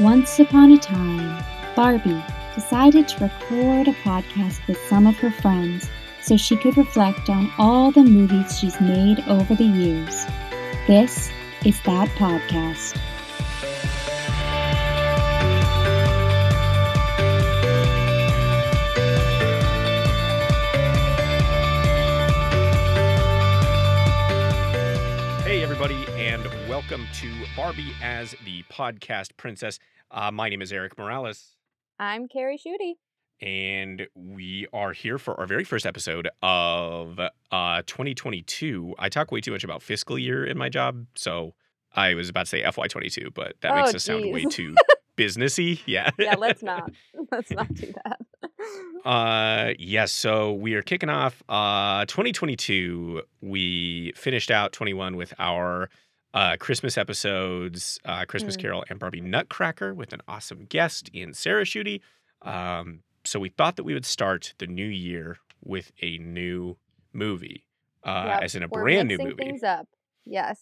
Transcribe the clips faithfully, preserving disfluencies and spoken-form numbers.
Once upon a time, Barbie decided to record a podcast with some of her friends so she could reflect on all the movies she's made over the years. This is that podcast. Welcome to Barbie as the Podcast Princess. Uh, my name is Eric Morales. I'm Carrie Shooty. And we are here for our very first episode of uh, twenty twenty-two. I talk way too much about fiscal year in my job, so I was about to say F Y twenty-two, but that oh, makes us geez. sound way too businessy. Yeah. Yeah, let's not. Let's not do that. Uh, yes, yeah, so we are kicking off uh, twenty twenty-two. We finished out twenty-one with our Uh, Christmas episodes, uh, Christmas mm. Carol and Barbie Nutcracker with an awesome guest in Sarah Schutte. Um, so we thought that we would start the new year with a new movie, uh, yep. as in a We're brand new movie. Things up. Yes.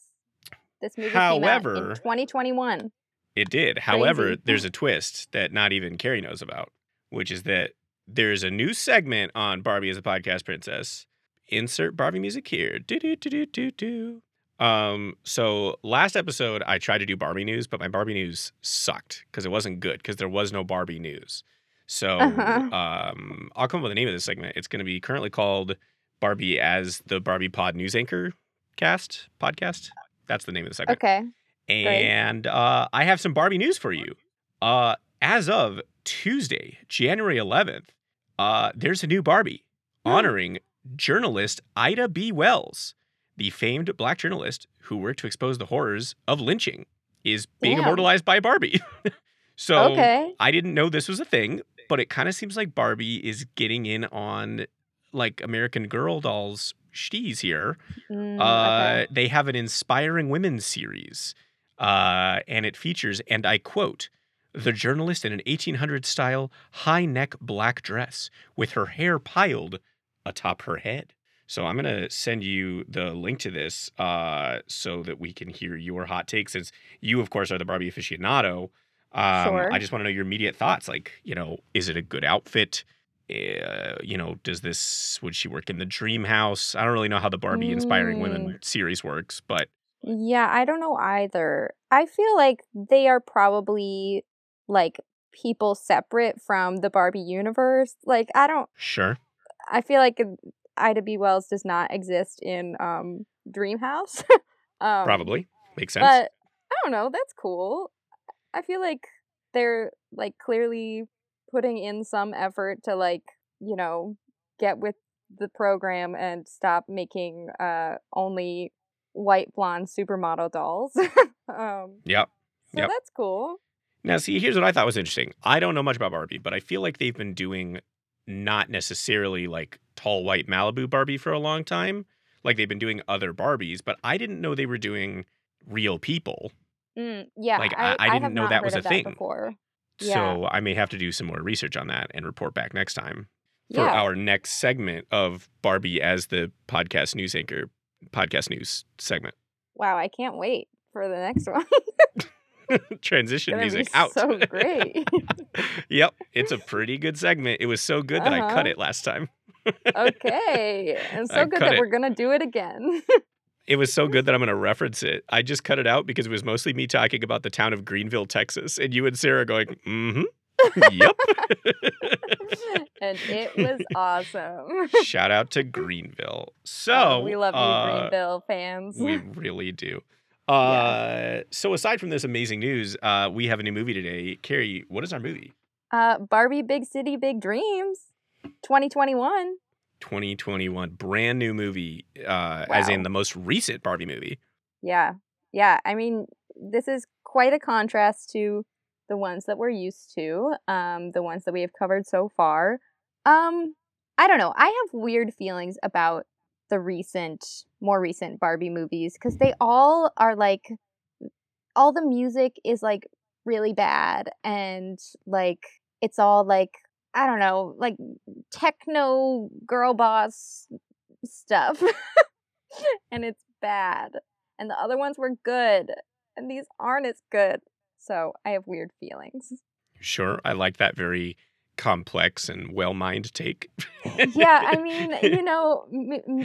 This movie However, came out in twenty twenty-one. It did. Crazy. However, there's a twist that not even Carrie knows about, which is that there's a new segment on Barbie as a Podcast Princess. Insert Barbie music here. Do-do-do-do-do-do. Um, so last episode I tried to do Barbie news, but my Barbie news sucked because it wasn't good because there was no Barbie news. So, uh-huh. um, I'll come up with the name of this segment. It's going to be currently called Barbie as the Barbie Pod News Anchor Cast podcast. That's the name of the segment. Okay. And, Great. uh, I have some Barbie news for you. Uh, as of Tuesday, January eleventh, uh, there's a new Barbie honoring mm. journalist Ida B. Wells. The famed black journalist who worked to expose the horrors of lynching is being Damn. immortalized by Barbie. so okay. I didn't know this was a thing, but it kind of seems like Barbie is getting in on like American Girl dolls shties here. Mm, uh, okay. They have an Inspiring Women series, uh, and it features, and I quote, the journalist in an eighteen hundred style high neck black dress with her hair piled atop her head. So I'm going to send you the link to this uh, so that we can hear your hot takes, since you, of course, are the Barbie aficionado. Um, sure. I just want to know your immediate thoughts. Like, you know, is it a good outfit? Uh, you know, does this, would she work in the dream house? I don't really know how the Barbie Inspiring mm. Women series works, but. Yeah, I don't know either. I feel like they are probably like people separate from the Barbie universe. Like, I don't. Sure. I feel like Ida B. Wells does not exist in um, Dreamhouse. um, Probably. Makes sense. But I don't know. That's cool. I feel like they're like clearly putting in some effort to like, you know, get with the program and stop making uh, only white blonde supermodel dolls. um, yep. So yep. that's cool. Now, see, here's what I thought was interesting. I don't know much about Barbie, but I feel like they've been doing not necessarily like tall white Malibu Barbie for a long time. Like they've been doing other Barbies, but I didn't know they were doing real people. Mm, yeah. Like I, I, I didn't know that was a thing. Yeah. So I may have to do some more research on that and report back next time for yeah. our next segment of Barbie as the Podcast News Anchor Podcast News segment. Wow. I can't wait for the next one. Transition music out. So great. Yep. It's a pretty good segment. It was so good uh-huh. that I cut it last time. Okay. And so I good that it. we're going to do it again. It was so good that I'm going to reference it. I just cut it out because it was mostly me talking about the town of Greenville, Texas, and you and Sarah going, mm-hmm. Yep. And it was awesome. Shout out to Greenville. So oh, we love you, uh, Greenville fans. We really do. Uh, yeah. So aside from this amazing news, uh, we have a new movie today. Carrie, what is our movie? Uh, Barbie Big City Big Dreams, twenty twenty-one. twenty twenty-one, brand new movie, uh, wow. as in the most recent Barbie movie. Yeah, yeah. I mean, this is quite a contrast to the ones that we're used to, um, the ones that we have covered so far. Um, I don't know. I have weird feelings about the recent, more recent Barbie movies, because they all are like, all the music is like really bad, and like it's all like, I don't know, like techno girl boss stuff, and it's bad. And the other ones were good, and these aren't as good. So I have weird feelings. Sure. I like that very complex and well-mined take. Yeah, I mean, you know,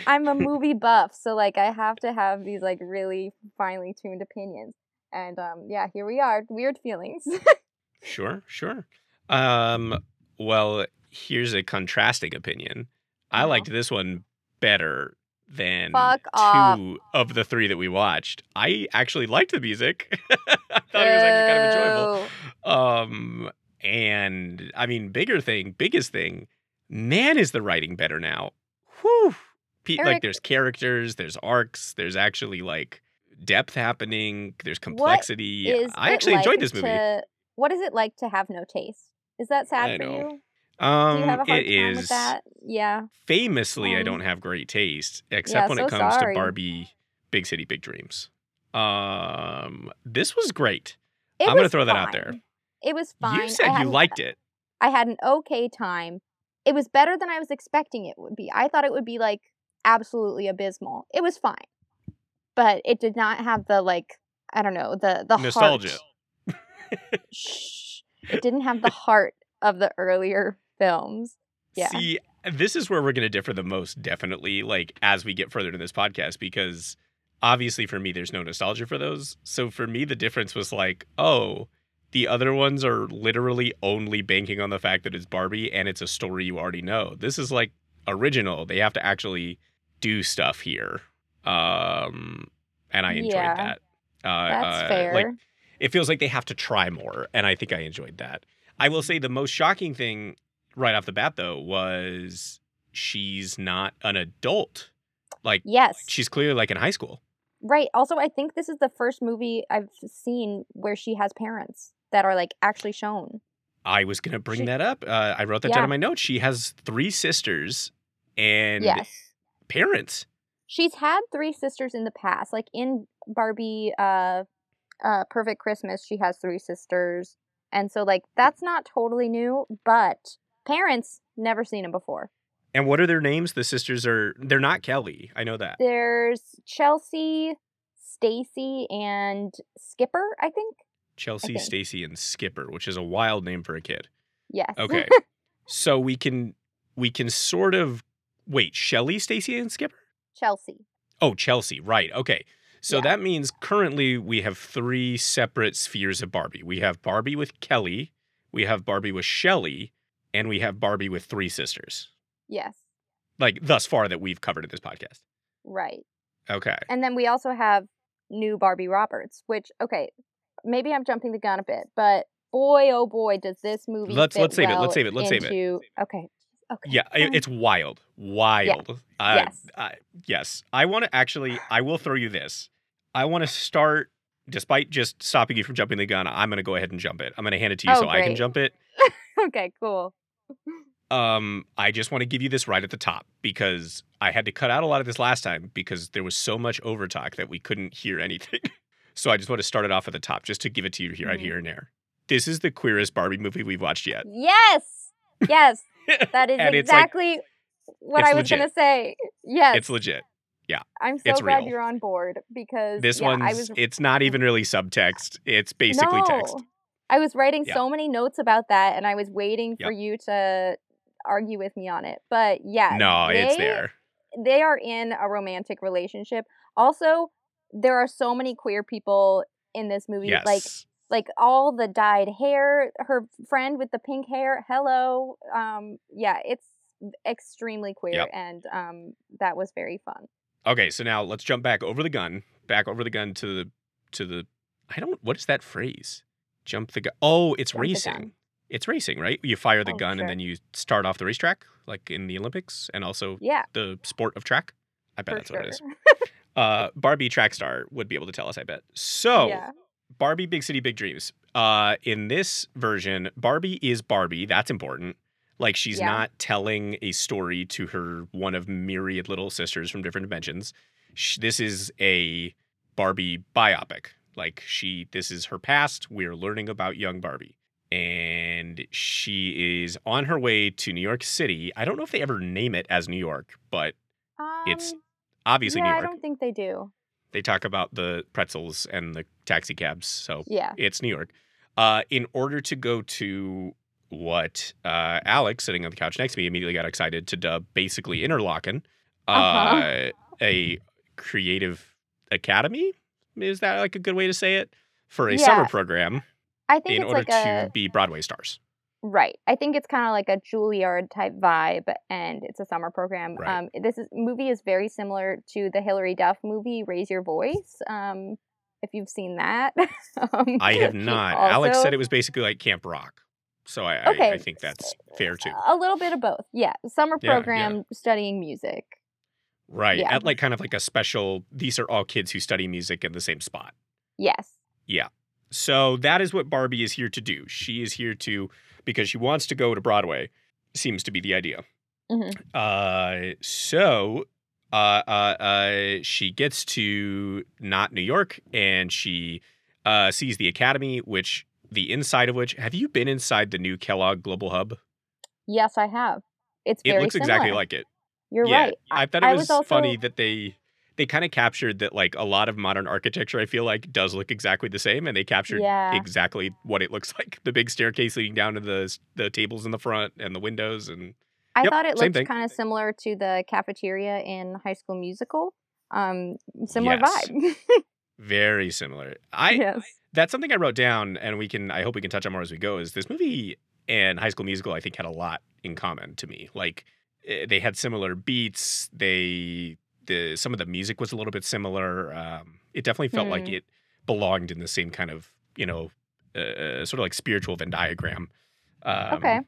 I'm a movie buff, so like I have to have these like really finely tuned opinions. And um, yeah, here we are. Weird feelings. Sure, sure. Um, well, here's a contrasting opinion. I no. liked this one better than Fuck two off. of the three that we watched. I actually liked the music. I thought Ew. it was actually kind of enjoyable. Um, and I mean, bigger thing, biggest thing, man, is the writing better now. Whew. Pete, Eric, like there's characters, there's arcs, there's actually like depth happening, there's complexity. I actually like enjoyed this movie. To, what is it like to have no taste? Is that sad I for know. you? Um, Do you have a hard it time is with that? Yeah. Famously, um, I don't have great taste, except yeah, when so it comes sorry. to Barbie Big City Big Dreams. Um, this was great. It I'm going to throw fine. that out there. It was fine. You said I you had, liked it. I had an okay time. It was better than I was expecting it would be. I thought it would be like absolutely abysmal. It was fine, but it did not have the like I don't know the the nostalgia. Heart. Shh! It didn't have the heart of the earlier films. Yeah. See, this is where we're going to differ the most, definitely. Like as we get further to this podcast, because obviously for me, there's no nostalgia for those. So for me, the difference was like, oh. The other ones are literally only banking on the fact that it's Barbie and it's a story you already know. This is like original. They have to actually do stuff here. Um, and I enjoyed yeah, that. Uh, that's uh, fair. Like, it feels like they have to try more. And I think I enjoyed that. I will say the most shocking thing right off the bat, though, was she's not an adult. Like, yes. She's clearly like in high school. Right. Also, I think this is the first movie I've seen where she has parents that are like actually shown. I was going to bring she, that up. Uh, I wrote that yeah. down in my notes. She has three sisters and yes. parents. She's had three sisters in the past. Like in Barbie uh, uh, Perfect Christmas, she has three sisters. And so like that's not totally new, but parents, never seen them before. And what are their names? The sisters are, they're not Kelly. I know that. There's Chelsea, Stacy, and Skipper, I think. Chelsea, Stacy, and Skipper, which is a wild name for a kid. Yes. Okay. So we can, we can sort of, wait, Shelly, Stacy, and Skipper? Chelsea. Oh, Chelsea. Right. Okay. So yeah. that means currently we have three separate spheres of Barbie. We have Barbie with Kelly, we have Barbie with Shelly, and we have Barbie with three sisters. Yes. Like, thus far that we've covered in this podcast. Right. Okay. And then we also have new Barbie Roberts, which, okay, maybe I'm jumping the gun a bit, but boy, oh boy, does this movie Let's fit let's save well it. Let's save it. Let's into... save it. Okay. Okay. Yeah, it, it's wild. Wild. Yeah. Uh, yes. Uh, yes. I want to actually, I will throw you this. I want to start, despite just stopping you from jumping the gun, I'm going to go ahead and jump it. I'm going to hand it to you oh, so great. I can jump it. Okay, cool. Um, I just want to give you this right at the top because I had to cut out a lot of this last time because there was so much overtalk that we couldn't hear anything. So I just want to start it off at the top just to give it to you here, mm-hmm. right here and there. This is the queerest Barbie movie we've watched yet. Yes. Yes. That is exactly like, what I was going to say. Yes. It's legit. Yeah. I'm so it's glad real. You're on board because this yeah, one's, I was... it's not even really subtext. It's basically no. text. I was writing yeah. so many notes about that and I was waiting for yep. you to... argue with me on it, but yeah, no, they, it's there. They are in a romantic relationship. Also, there are so many queer people in this movie. Yes. Like, like all the dyed hair. Her friend with the pink hair. Hello. Um, yeah, it's extremely queer, yep. and um, that was very fun. Okay, so now let's jump back over the gun, back over the gun to the to the. I don't. What is that phrase? Jump the gun. Oh, it's jump racing. It's racing, right? You fire the oh, gun sure. and then you start off the racetrack, like in the Olympics, and also yeah. the sport of track. I bet For that's sure. what it is. uh, Barbie track star would be able to tell us, I bet. So, yeah. Barbie Big City Big Dreams. Uh, in this version, Barbie is Barbie. That's important. Like, she's yeah. not telling a story to her one of myriad little sisters from different dimensions. She, this is a Barbie biopic. Like, she, this is her past. We're learning about young Barbie. And she is on her way to New York City. I don't know if they ever name it as New York, but um, it's obviously yeah, New York. I don't think they do. They talk about the pretzels and the taxi cabs, so yeah. it's New York. uh, in order to go to what uh, Alex, sitting on the couch next to me, immediately got excited to dub basically Interlochen, uh, uh-huh. a creative academy. Is that like a good way to say it? For a yeah. summer program I think in order like a, to be Broadway stars. Right. I think it's kind of like a Juilliard type vibe, and it's a summer program. Right. Um, this is, movie is very similar to the Hilary Duff movie, Raise Your Voice, um, if you've seen that. um, I have not. Also... Alex said it was basically like Camp Rock. So I, okay. I, I think that's fair, too. A little bit of both. Yeah. Summer program, yeah, yeah. studying music. Right. Yeah. At like kind of like a special, these are all kids who study music in the same spot. Yes. Yeah. So that is what Barbie is here to do. She is here to, because she wants to go to Broadway, seems to be the idea. Mm-hmm. Uh, so uh, uh, uh, she gets to not New York, and she uh, sees the Academy, which the inside of which, have you been inside the new Kellogg Global Hub? Yes, I have. It's very It looks similar. Exactly like it. You're yeah, right. I, I thought it I was, was also... funny that they... They kind of captured that, like, a lot of modern architecture, I feel like, does look exactly the same. And they captured yeah. exactly what it looks like. The big staircase leading down to the the tables in the front and the windows. And I yep, thought it looked kind of similar to the cafeteria in High School Musical. Um, similar yes. vibe. Very similar. I yes. That's something I wrote down, and we can. I hope we can touch on more as we go, is this movie and High School Musical, I think, had a lot in common to me. Like, they had similar beats. They... The, some of the music was a little bit similar. Um, it definitely felt mm. like it belonged in the same kind of, you know, uh, sort of like spiritual Venn diagram um, okay.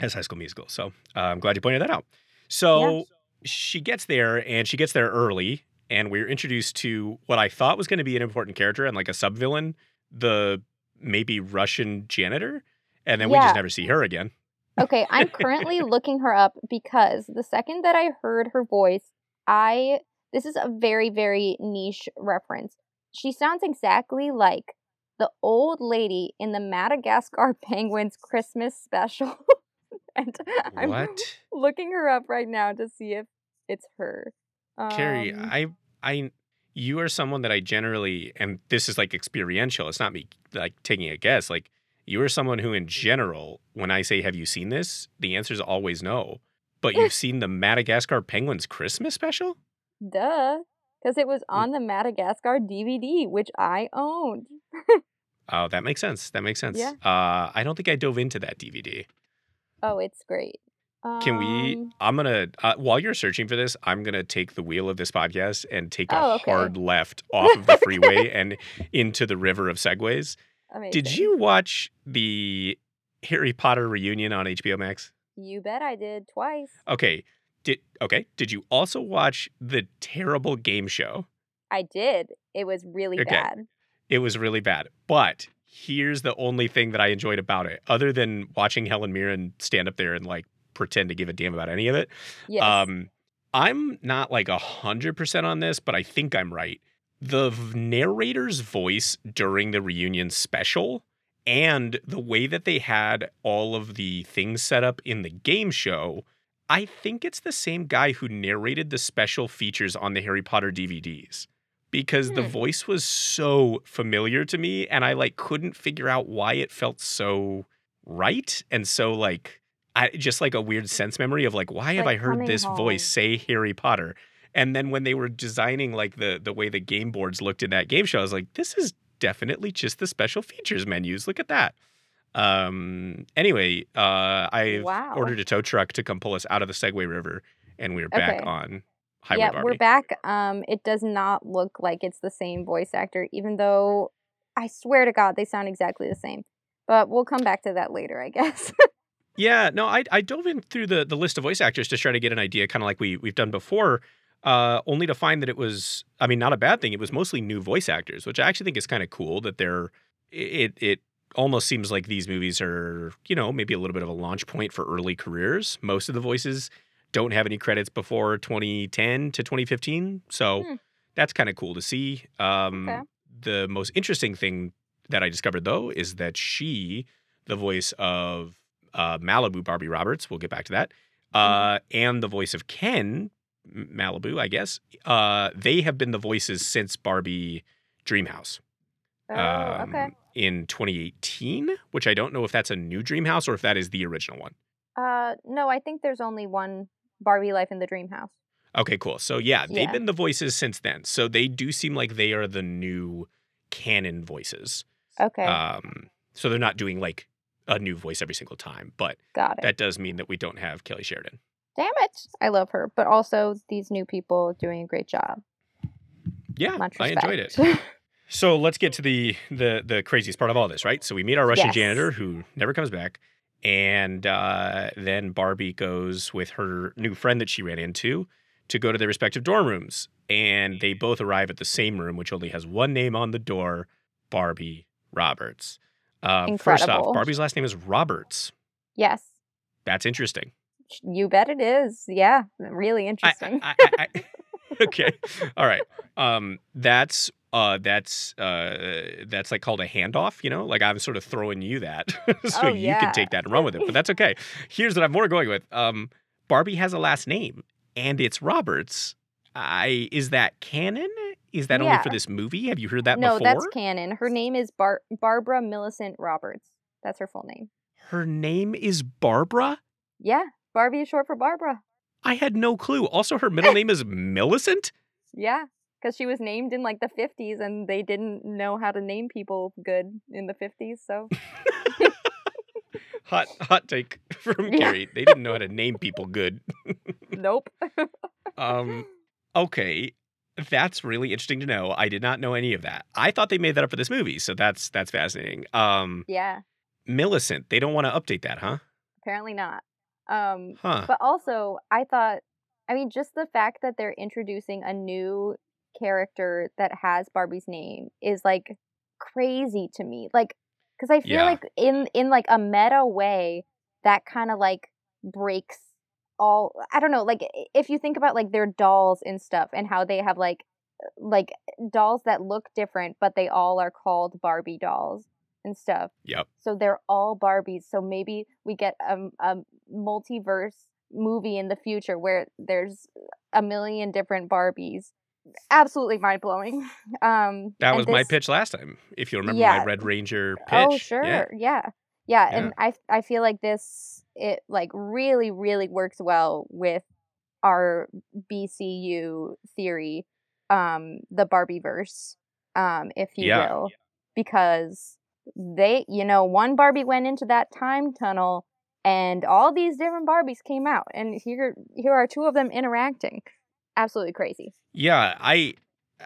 as High School Musical. So uh, I'm glad you pointed that out. So yeah. she gets there, and she gets there early, and we're introduced to what I thought was going to be an important character and like a sub-villain, the maybe Russian janitor, and then yeah. we just never see her again. Okay, I'm currently looking her up because the second that I heard her voice, I, this is a very, very niche reference. She sounds exactly like the old lady in the Madagascar Penguins Christmas special. And I'm what? looking her up right now to see if it's her. Um, Carrie, I, I, you are someone that I generally, and this is like experiential. It's not me like taking a guess. Like, you are someone who in general, when I say, have you seen this? The answer is always no. But you've seen the Madagascar Penguins Christmas special? Duh. Because it was on the Madagascar D V D, which I owned. Oh, that makes sense. That makes sense. Yeah. Uh, I don't think I dove into that D V D. Oh, it's great. Um, Can we, I'm going to, uh, while you're searching for this, I'm going to take the wheel of this podcast and take a oh, okay. hard left off of the freeway and into the river of segues. Amazing. Did you watch the Harry Potter reunion on H B O Max? You bet I did, twice. Okay. Did okay. Did you also watch the terrible game show? I did. It was really okay. bad. It was really bad. But here's the only thing that I enjoyed about it, other than watching Helen Mirren stand up there and like pretend to give a damn about any of it. Yes. Um, I'm not like one hundred percent on this, but I think I'm right. The narrator's voice during the reunion special and the way that they had all of the things set up in the game show, I think it's the same guy who narrated the special features on the Harry Potter D V Ds, because hmm. the voice was so familiar to me, and I like couldn't figure out why it felt so right. And so like, I just like a weird sense memory of like, why have like I heard this home. voice say Harry Potter? And then when they were designing like the, the way the game boards looked in that game show, I was like, this is definitely just the special features menus. Look at that. Um, anyway, uh, I wow. ordered a tow truck to come pull us out of the Segway River, and we're okay. back on Highway yeah, Barbie. Yeah, we're back. Um, it does not look like it's the same voice actor, even though I swear to God they sound exactly the same. But we'll come back to that later, I guess. yeah, no, I I dove in through the, the list of voice actors to try to get an idea, kind of like we we've done before. Uh, only to find that it was, I mean, not a bad thing. It was mostly new voice actors, which I actually think is kind of cool that they're, it it almost seems like these movies are, you know, maybe a little bit of a launch point for early careers. Most of the voices don't have any credits before twenty ten to twenty fifteen. So hmm. that's kind of cool to see. Um, okay. The most interesting thing that I discovered, though, is that she, the voice of uh, Malibu Barbie Roberts, we'll get back to that, uh, hmm. and the voice of Ken Malibu, I guess, uh, they have been the voices since Barbie Dreamhouse. Oh, um, okay. In twenty eighteen, which I don't know if that's a new Dreamhouse or if that is the original one. Uh, no, I think there's only one Barbie Life in the Dreamhouse. Okay, cool. So yeah, they've yeah. been the voices since then. So they do seem like they are the new canon voices. Okay. Um, so they're not doing like a new voice every single time, but that does mean that we don't have Kelly Sheridan. Damn it. I love her. But also these new people doing a great job. Yeah, I enjoyed it. So let's get to the, the the craziest part of all this, right? So we meet our Russian yes. janitor who never comes back. And uh, then Barbie goes with her new friend that she ran into to go to their respective dorm rooms. And they both arrive at the same room, which only has one name on the door, Barbie Roberts. Uh, Incredible. First off, Barbie's last name is Roberts. Yes. That's interesting. You bet it is. Yeah, really interesting. I, I, I, I, okay. All right. Um, that's... Uh, that's uh, that's like called a handoff, you know? Like I'm sort of throwing you that so oh, yeah. you can take that and run with it, but that's okay. Here's what I'm more going with. Um, Barbie has a last name and it's Roberts. I Is that canon? Is that yeah. only for this movie? Have you heard that no, before? No, that's canon. Her name is Bar- Barbara Millicent Roberts. That's her full name. Her name is Barbara? Yeah, Barbie is short for Barbara. I had no clue. Also, her middle name is Millicent? Yeah. Because she was named in, like, the fifties, and they didn't know how to name people good in the fifties, so. hot hot take from Carrie. Yeah. They didn't know how to name people good. Nope. um. Okay, that's really interesting to know. I did not know any of that. I thought they made that up for this movie, so that's that's fascinating. Um, yeah. Millicent, they don't want to update that, huh? Apparently not. Um, huh. But also, I thought, I mean, just the fact that they're introducing a new character that has Barbie's name is like crazy to me, like, because I feel yeah. like in in like a meta way that kind of like breaks all, I don't know, like if you think about like their dolls and stuff and how they have like like dolls that look different but they all are called Barbie dolls and stuff. Yep. So they're all Barbies, so maybe we get a, a multiverse movie in the future where there's a million different Barbies. Absolutely mind-blowing. Um, that was this, my pitch last time, if you remember yeah. my Red Ranger pitch. Oh, sure. Yeah. Yeah. yeah. yeah. And I I feel like this, it like really, really works well with our B C U theory, um, the Barbieverse, um, if you yeah. will. Because they, you know, one Barbie went into that time tunnel and all these different Barbies came out. And here, here are two of them interacting. Absolutely crazy. Yeah, I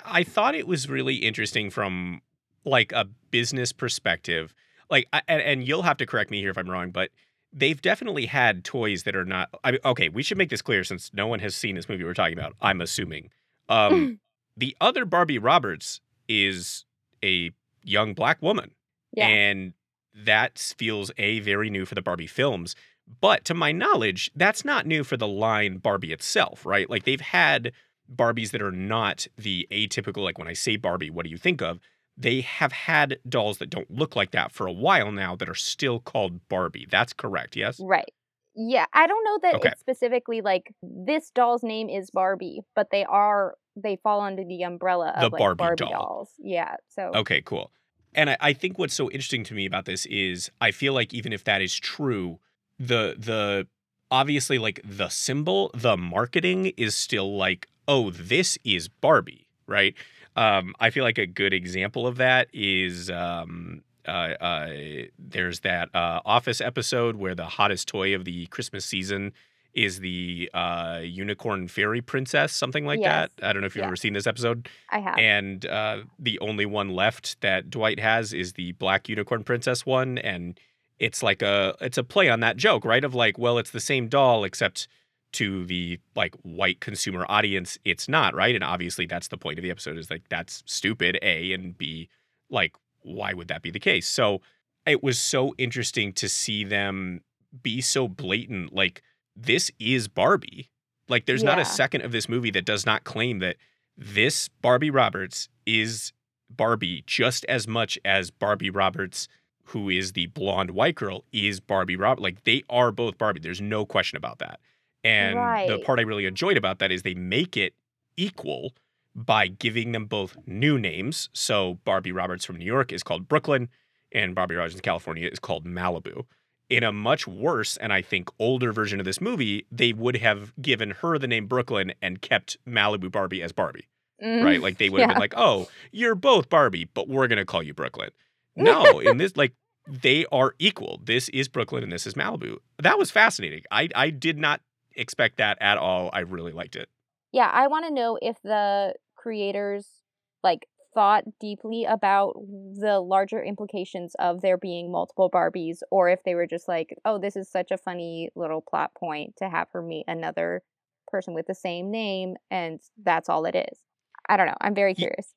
I thought it was really interesting from like a business perspective. Like, I, and, and you'll have to correct me here if I'm wrong, but they've definitely had toys that are not. I mean, okay, we should make this clear since no one has seen this movie we're talking about. I'm assuming um, the other Barbie Roberts is a young black woman, yeah. and that feels a very new for the Barbie films. But to my knowledge, that's not new for the line Barbie itself, right? Like they've had Barbies that are not the atypical, like when I say Barbie, what do you think of? They have had dolls that don't look like that for a while now that are still called Barbie. That's correct, yes? Right. Yeah, I don't know that okay. it's specifically like this doll's name is Barbie, but they are, they fall under the umbrella of the like Barbie, Barbie doll. dolls. Yeah, so. Okay, cool. And I, I think what's so interesting to me about this is I feel like even if that is true, The the obviously like the symbol, the marketing is still like, oh, this is Barbie, right? Um, I feel like a good example of that is um, uh, uh, there's that uh, Office episode where the hottest toy of the Christmas season is the uh, unicorn fairy princess, something like yes. that. I don't know if you've yeah. ever seen this episode. I have. And uh, the only one left that Dwight has is the black unicorn princess one, and It's like a it's a play on that joke, right? Of like, well, it's the same doll, except to the like white consumer audience, it's not, right? And obviously that's the point of the episode is like, that's stupid, A, and B, like, why would that be the case? So it was so interesting to see them be so blatant, like, this is Barbie. Like, there's yeah. not a second of this movie that does not claim that this Barbie Roberts is Barbie just as much as Barbie Roberts, who is the blonde white girl, is Barbie Rob. Like, they are both Barbie. There's no question about that. And right. the part I really enjoyed about that is they make it equal by giving them both new names. So Barbie Roberts from New York is called Brooklyn, and Barbie Roberts from California is called Malibu. In a much worse and I think older version of this movie, they would have given her the name Brooklyn and kept Malibu Barbie as Barbie, mm, right? Like they would yeah. have been like, oh, you're both Barbie, but we're going to call you Brooklyn. No, in this, like, they are equal. This is Brooklyn and this is Malibu. That was fascinating. I, I did not expect that at all. I really liked it. Yeah, I want to know if the creators, like, thought deeply about the larger implications of there being multiple Barbies, or if they were just like, oh, this is such a funny little plot point to have her meet another person with the same name, and that's all it is. I don't know. I'm very curious.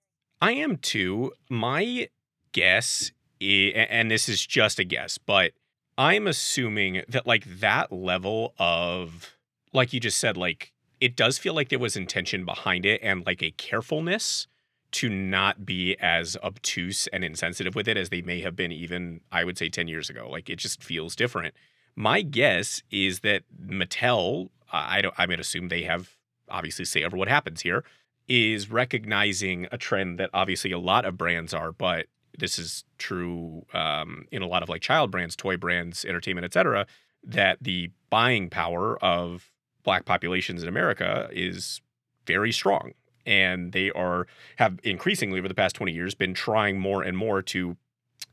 I am too. My guess, is, and this is just a guess, but I'm assuming that, like, that level of, like you just said, like, it does feel like there was intention behind it and, like, a carefulness to not be as obtuse and insensitive with it as they may have been even, I would say, ten years ago. Like, it just feels different. My guess is that Mattel, I don't, I mean, assume they have obviously say over what happens here, is recognizing a trend that obviously a lot of brands are, but this is true um, in a lot of, like, child brands, toy brands, entertainment, et cetera, that the buying power of Black populations in America is very strong, and they are have increasingly over the past twenty years been trying more and more to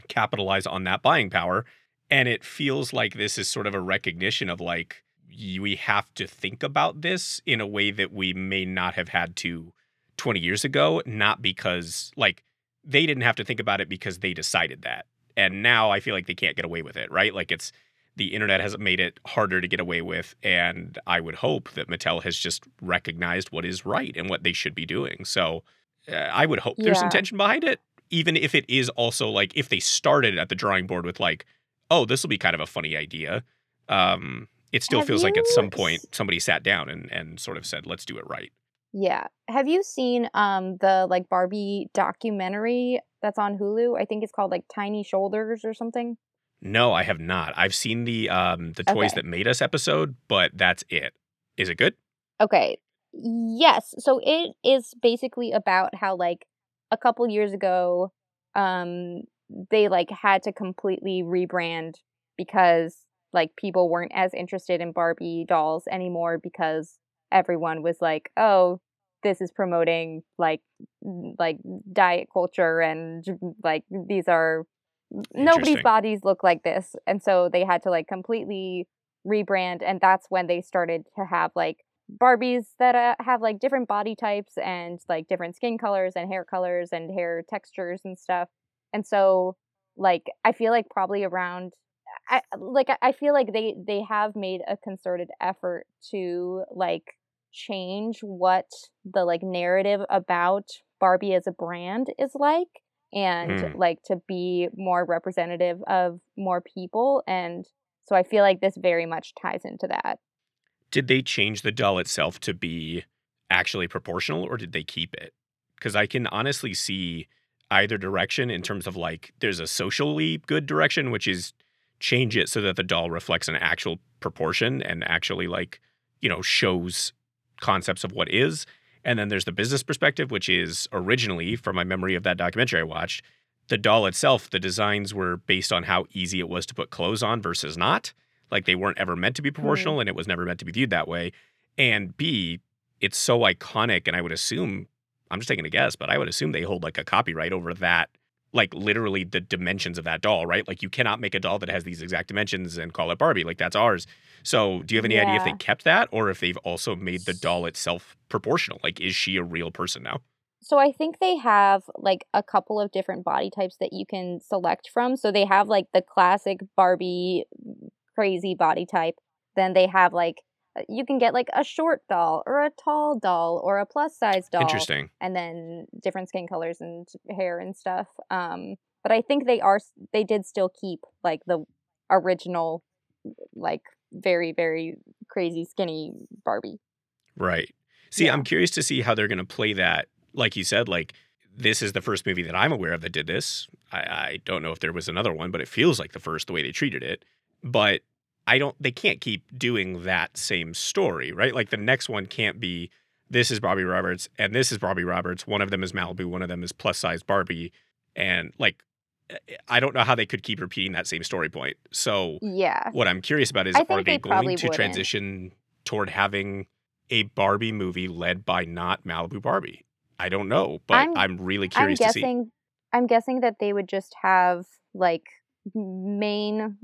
capitalize on that buying power. And it feels like this is sort of a recognition of, like, we have to think about this in a way that we may not have had to twenty years ago, not because, like, they didn't have to think about it because they decided that. And now I feel like they can't get away with it, right? Like, it's the internet has made it harder to get away with, and I would hope that Mattel has just recognized what is right and what they should be doing. So uh, I would hope yeah. there's intention behind it, even if it is also, like, if they started at the drawing board with, like, oh, this will be kind of a funny idea. Um, it still have feels you... like at some point somebody sat down and, and sort of said, let's do it right. Yeah. Have you seen um, the, like, Barbie documentary that's on Hulu? I think it's called, like, Tiny Shoulders or something. No, I have not. I've seen the um, the Toys okay. That Made Us episode, but that's it. Is it good? Okay. Yes. So it is basically about how, like, a couple years ago, um, they, like, had to completely rebrand because, like, people weren't as interested in Barbie dolls anymore because everyone was like, oh, this is promoting, like, like diet culture and, like, these are... nobody's bodies look like this. And so they had to, like, completely rebrand. And that's when they started to have, like, Barbies that uh, have, like, different body types and, like, different skin colors and hair colors and hair textures and stuff. And so, like, I feel like probably around I, like I feel like they they have made a concerted effort to, like, change what the, like, narrative about Barbie as a brand is like. And, mm. like, to be more representative of more people. And so I feel like this very much ties into that. Did they change the doll itself to be actually proportional, or did they keep it? Because I can honestly see either direction in terms of, like, there's a socially good direction, which is change it so that the doll reflects an actual proportion and actually, like, you know, shows concepts of what is. And then there's the business perspective, which is originally, from my memory of that documentary I watched, the doll itself, the designs were based on how easy it was to put clothes on versus not. Like, they weren't ever meant to be proportional, and it was never meant to be viewed that way. And B, it's so iconic, and I would assume, I'm just taking a guess, but I would assume they hold, like, a copyright over that, like, literally the dimensions of that doll, right? Like, you cannot make a doll that has these exact dimensions and call it Barbie. Like, that's ours. So do you have any yeah. idea if they kept that, or if they've also made the doll itself proportional? Like, is she a real person now? So I think they have, like, a couple of different body types that you can select from. So they have, like, the classic Barbie crazy body type. Then they have, like, you can get, like, a short doll or a tall doll or a plus size doll. Interesting. And then different skin colors and hair and stuff. Um, but I think they are they did still keep, like, the original, like, very, very crazy skinny Barbie. Right. See, yeah. I'm curious to see how they're going to play that. Like you said, like, this is the first movie that I'm aware of that did this. I, I don't know if there was another one, but it feels like the first, the way they treated it. But I don't, they can't keep doing that same story, right? Like, the next one can't be this is Bobby Roberts, and this is Bobby Roberts. One of them is Malibu. One of them is plus size Barbie. And like, I don't know how they could keep repeating that same story point. So yeah. What I'm curious about is, are they, they going to wouldn't. transition toward having a Barbie movie led by not Malibu Barbie? I don't know, but I'm, I'm really curious I'm guessing, to see. I'm guessing that they would just have like main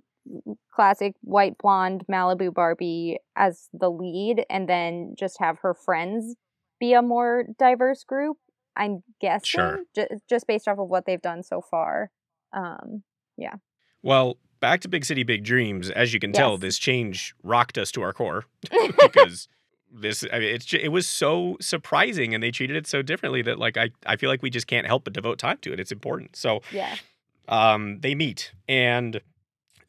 classic white blonde Malibu Barbie as the lead, and then just have her friends be a more diverse group. I'm guessing, sure. j- just based off of what they've done so far. Um, yeah. Well, back to Big City, Big Dreams. As you can yes. tell, this change rocked us to our core because this, I mean, it's, it was so surprising and they treated it so differently that like, I, I feel like we just can't help but devote time to it. It's important. So yeah. um, they meet and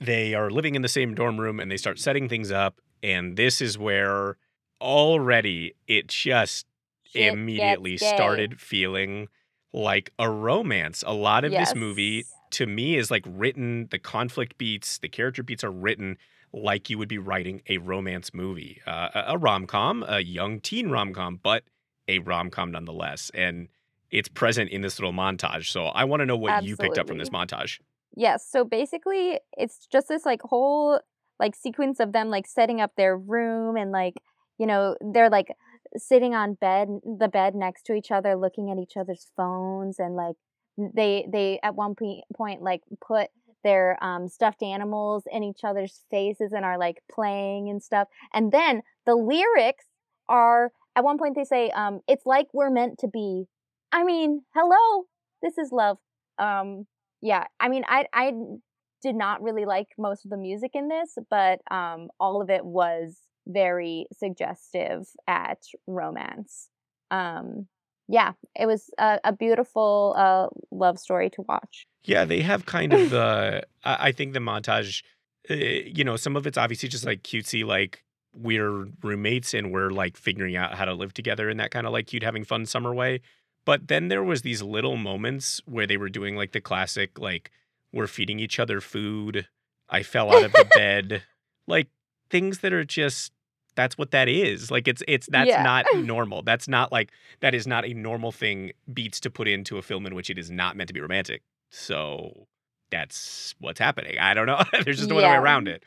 they are living in the same dorm room and they start setting things up. And this is where already it just, Shit immediately started feeling like a romance. A lot of yes. this movie, to me, is like written, the conflict beats, the character beats are written like you would be writing a romance movie. Uh, a, a rom-com, a young teen rom-com, but a rom-com nonetheless. And it's present in this little montage. So I want to know what Absolutely. you picked up from this montage. Yes. So basically, it's just this like whole like sequence of them like setting up their room and like, you know, they're like sitting on bed, the bed next to each other, looking at each other's phones. And like they, they at one p- point, like put their um, stuffed animals in each other's faces and are like playing and stuff. And then the lyrics are, at one point they say, um, it's like we're meant to be. I mean, hello, this is love. Um, yeah. I mean, I, I did not really like most of the music in this, but um, all of it was very suggestive at romance. Um, yeah, it was a, a beautiful uh, love story to watch. Yeah, they have kind of the, I think the montage, uh, you know, some of it's obviously just like cutesy, like we're roommates and we're like figuring out how to live together in that kind of like cute having fun summer way. But then there was these little moments where they were doing like the classic, like we're feeding each other food. I fell out of the bed. Like, things that are just, that's what that is. Like, it's, it's, that's yeah. not normal. That's not like, that is not a normal thing beats to put into a film in which it is not meant to be romantic. So that's what's happening. I don't know. There's just no yeah. other way around it.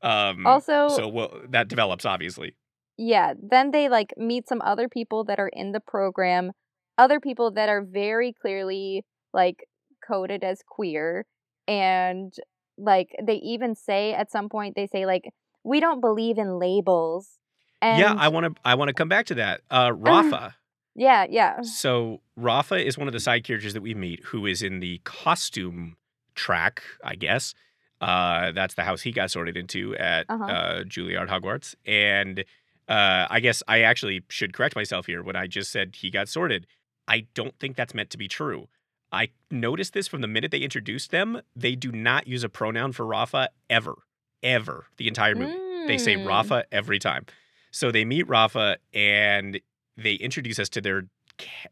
Um, also, so well, that develops, obviously. Yeah. Then they like meet some other people that are in the program, other people that are very clearly like coded as queer. And like, they even say at some point, they say like, we don't believe in labels. And yeah, I want to I want to come back to that. Uh, Rafa. yeah, yeah. So Rafa is one of the side characters that we meet who is in the costume track, I guess. Uh, that's the house he got sorted into at uh-huh. uh, Juilliard Hogwarts. And uh, I guess I actually should correct myself here when I just said he got sorted. I don't think that's meant to be true. I noticed this from the minute they introduced them. They do not use a pronoun for Rafa ever. Ever. The entire movie. Mm. They say Rafa every time. So they meet Rafa and they introduce us to their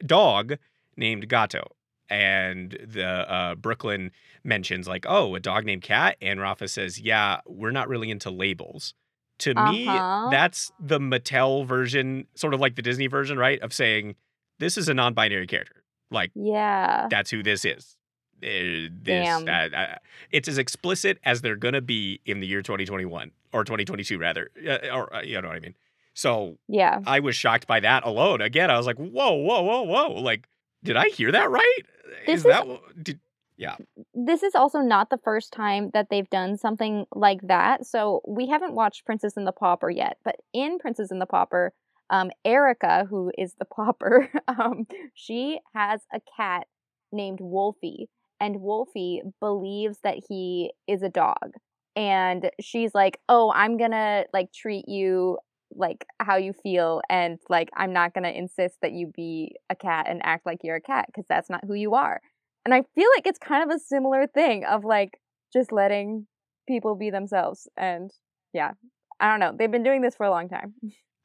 dog named Gato. And the uh, Brooklyn mentions like, oh, a dog named Cat. And Rafa says, yeah, we're not really into labels. To uh-huh. me, that's the Mattel version, sort of like the Disney version, right? Of saying, this is a non-binary character. Like, yeah, that's who this is. Uh, this, uh, uh, it's as explicit as they're going to be in the year twenty twenty-one or twenty twenty-two rather, uh, or uh, you know what I mean? So yeah, I was shocked by that alone. Again, I was like, whoa, whoa, whoa, whoa. Like, did I hear that right? This is that, is, did, yeah. This is also not the first time that they've done something like that. So we haven't watched Princess and the Pauper yet, but in Princess and the Pauper, um, Erica, who is the pauper, um, she has a cat named Wolfie. And Wolfie believes that he is a dog. And she's like, oh, I'm going to, like, treat you, like, how you feel. And, like, I'm not going to insist that you be a cat and act like you're a cat because that's not who you are. And I feel like it's kind of a similar thing of, like, just letting people be themselves. And, yeah, I don't know. They've been doing this for a long time.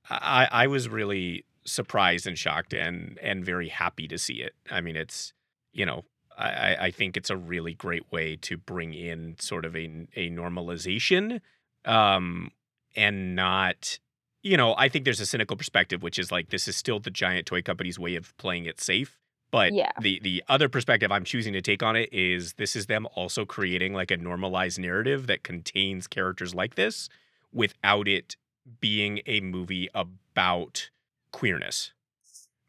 I, I was really surprised and shocked and, and very happy to see it. I mean, it's, you know. I, I think it's a really great way to bring in sort of a, a normalization um, and not, you know, I think there's a cynical perspective, which is like, this is still the giant toy company's way of playing it safe. But yeah. the, the other perspective I'm choosing to take on it is this is them also creating like a normalized narrative that contains characters like this without it being a movie about queerness,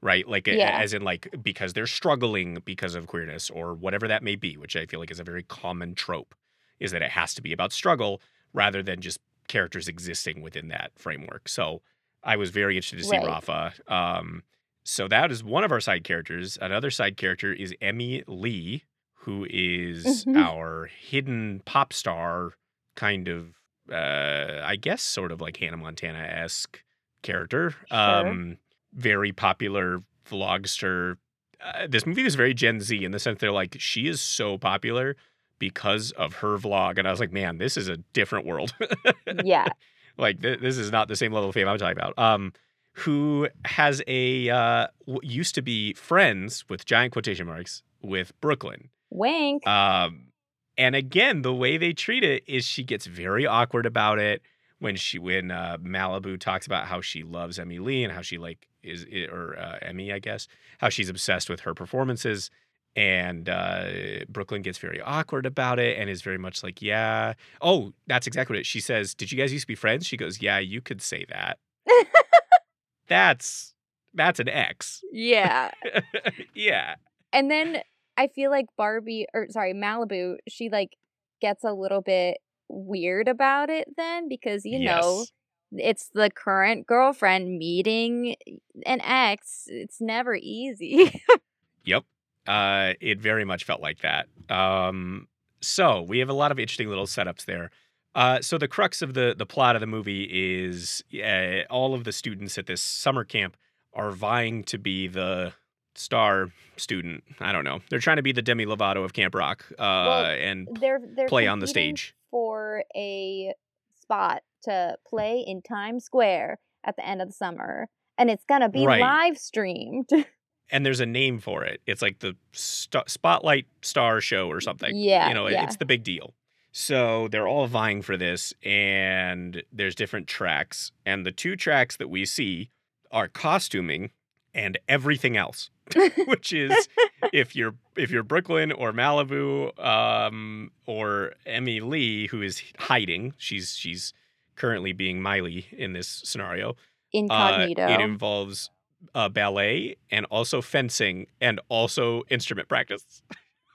right? Like, yeah. as in like, because they're struggling because of queerness or whatever that may be, which I feel like is a very common trope, is that it has to be about struggle rather than just characters existing within that framework. So I was very interested to see right. Rafa. Um, so that is one of our side characters. Another side character is Emmy Lee, who is mm-hmm. our hidden pop star kind of, uh, I guess, sort of like Hannah Montana-esque character. Sure. Um, very popular vlogster. Uh, this movie was very Gen Z in the sense they're like, she is so popular because of her vlog. And I was like, man, this is a different world. Yeah. Like, th- this is not the same level of fame I'm talking about. Um, who has a, uh, w- used to be friends with giant quotation marks with Brooklyn. Wank. Um, and again, the way they treat it is she gets very awkward about it when she, when uh, Malibu talks about how she loves Emmy Lee and how she like is, or uh, Emmy, I guess, how she's obsessed with her performances. And uh, Brooklyn gets very awkward about it and is very much like, yeah. Oh, that's exactly what it is. She says, did you guys used to be friends? She goes, yeah, you could say that. That's that's an ex. Yeah. Yeah. And then I feel like Barbie, or sorry, Malibu, she like gets a little bit weird about it then because, you yes. know, it's the current girlfriend meeting an ex. It's never easy. Yep. Uh, it very much felt like that. Um, so we have a lot of interesting little setups there. Uh, so the crux of the, the plot of the movie is uh, all of the students at this summer camp are vying to be the star student. I don't know. They're trying to be the Demi Lovato of Camp Rock uh, well, and they're, they're play on the stage. For a spot to play in Times Square at the end of the summer. And it's going to be right. live streamed. And there's a name for it. It's like the st- Spotlight Star Show or something. Yeah. You know, yeah. It's the big deal. So they're all vying for this, and there's different tracks. And the two tracks that we see are costuming and everything else, which is if you're if you're Brooklyn or Malibu um, or Emmy Lee, who is hiding. She's she's currently being Miley in this scenario. Incognito. Uh, it involves... Uh, ballet and also fencing and also instrument practice,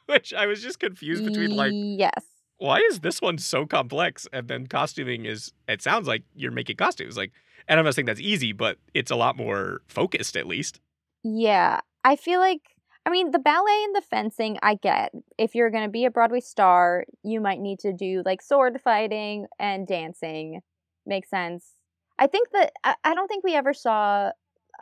which I was just confused between like, yes, why is this one so complex? And then costuming is, it sounds like you're making costumes. Like, and I'm not saying that's easy, but it's a lot more focused at least. Yeah. I feel like, I mean, the ballet and the fencing, I get. If you're going to be a Broadway star, you might need to do like sword fighting and dancing. Makes sense. I think that, I, I don't think we ever saw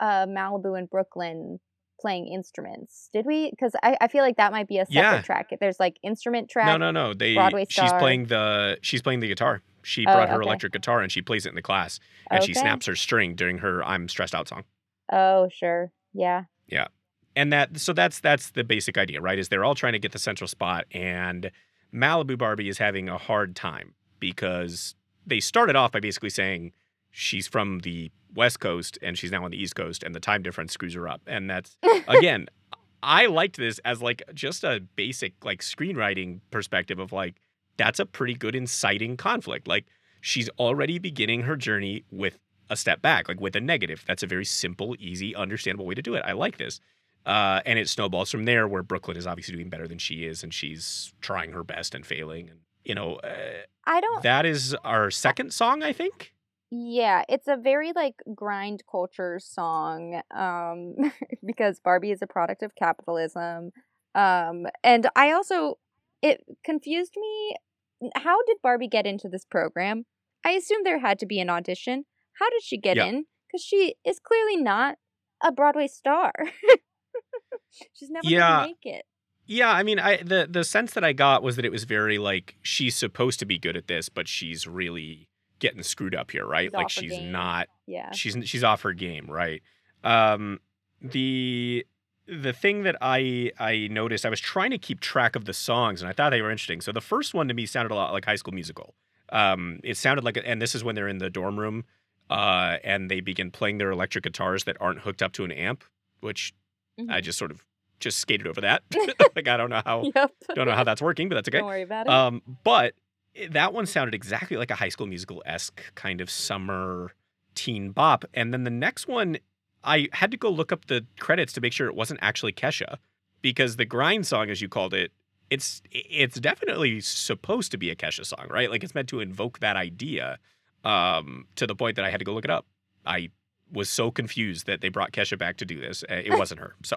Uh, Malibu and Brooklyn playing instruments. Did we? Because I, I feel like that might be a separate yeah. track. There's like instrument track. No, no, no. They Broadway star. She's playing the she's playing the guitar. She oh, brought her okay. electric guitar and she plays it in the class. And okay. she snaps her string during her "I'm Stressed Out" song. Oh, sure, yeah, yeah. And that so that's that's the basic idea, right? Is they're all trying to get the central spot, and Malibu Barbie is having a hard time because they started off by basically saying she's from the West Coast and she's now on the East Coast and the time difference screws her up. And that's, again, I liked this as like just a basic like screenwriting perspective of like, that's a pretty good inciting conflict. Like she's already beginning her journey with a step back, like with a negative. That's a very simple, easy, understandable way to do it. I like this. Uh, and it snowballs from there where Brooklyn is obviously doing better than she is and she's trying her best and failing. And, you know, uh, I don't. That is our second song, I think. Yeah, it's a very, like, grind culture song um, because Barbie is a product of capitalism. Um, and I also, it confused me. How did Barbie get into this program? I assume there had to be an audition. How did she get yeah. in? Because she is clearly not a Broadway star. She's never yeah. going to make it. Yeah, I mean, I the, the sense that I got was that it was very, like, she's supposed to be good at this, but she's really... getting screwed up here, right? She's like she's game. not yeah she's she's off her game, right? Um the the thing that i i noticed, I was trying to keep track of the songs and I thought they were interesting. So the first one to me sounded a lot like High School Musical. Um it sounded like, and this is when they're in the dorm room uh, and they begin playing their electric guitars that aren't hooked up to an amp, which mm-hmm. I just sort of just skated over that. Like, I don't know how yep. don't know how that's working, but that's okay. Don't worry about it. Um, but that one sounded exactly like a High School Musical-esque kind of summer teen bop. And then the next one, I had to go look up the credits to make sure it wasn't actually Kesha, because the grind song, as you called it, it's it's definitely supposed to be a Kesha song, right? Like, it's meant to invoke that idea, um, to the point that I had to go look it up. I was so confused that they brought Kesha back to do this. It wasn't her, so...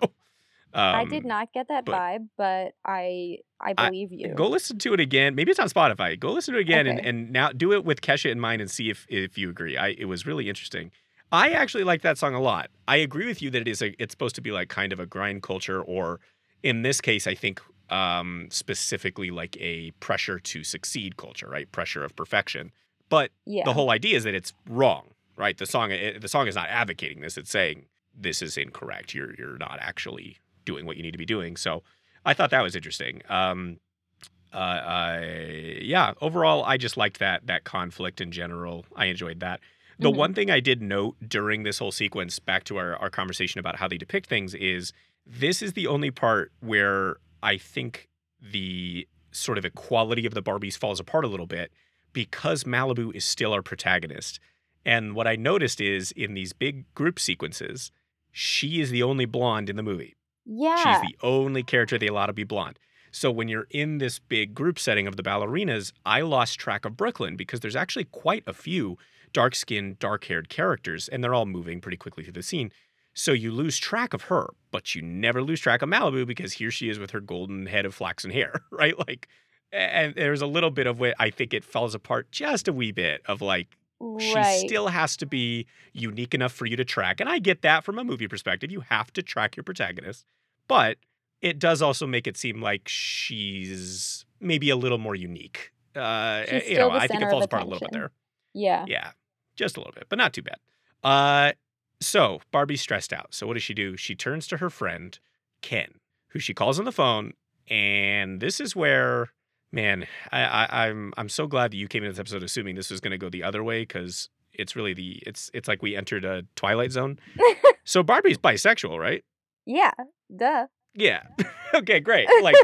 Um, I did not get that but, vibe, but I I believe I, you. Go listen to it again. Maybe it's on Spotify. Go listen to it again, okay. and, and now do it with Kesha in mind and see if if you agree. I it was really interesting. I actually like that song a lot. I agree with you that it is a, it's supposed to be like kind of a grind culture, or in this case, I think um, specifically like a pressure to succeed culture, right? Pressure of perfection. But yeah. the whole idea is that it's wrong, right? The song it, the song is not advocating this. It's saying this is incorrect. You're you're not actually doing what you need to be doing. So I thought that was interesting. Um, uh, I, yeah, overall, I just liked that that conflict in general. I enjoyed that. The mm-hmm. one thing I did note during this whole sequence, back to our, our conversation about how they depict things, is this is the only part where I think the sort of equality of the Barbies falls apart a little bit, because Malibu is still our protagonist. And what I noticed is in these big group sequences, she is the only blonde in the movie. Yeah. She's the only character they allow to be blonde. So when you're in this big group setting of the ballerinas, I lost track of Brooklyn, because there's actually quite a few dark-skinned, dark-haired characters, and they're all moving pretty quickly through the scene. So you lose track of her, but you never lose track of Malibu, because here she is with her golden head of flaxen hair, right? Like, and there's a little bit of what I think it falls apart just a wee bit of like, right. She still has to be unique enough for you to track. And I get that from a movie perspective. You have to track your protagonist. But it does also make it seem like she's maybe a little more unique. Uh, she's you still know, the I think it falls apart attention. A little bit there. Yeah. Yeah. Just a little bit, but not too bad. Uh, so Barbie's stressed out. So what does she do? She turns to her friend, Ken, who she calls on the phone. And this is where... Man, I, I, I'm I'm so glad that you came into this episode assuming this was going to go the other way, because it's really the it's it's like we entered a Twilight Zone. So Barbie's bisexual, right? Yeah, duh. Yeah. Okay, great. Like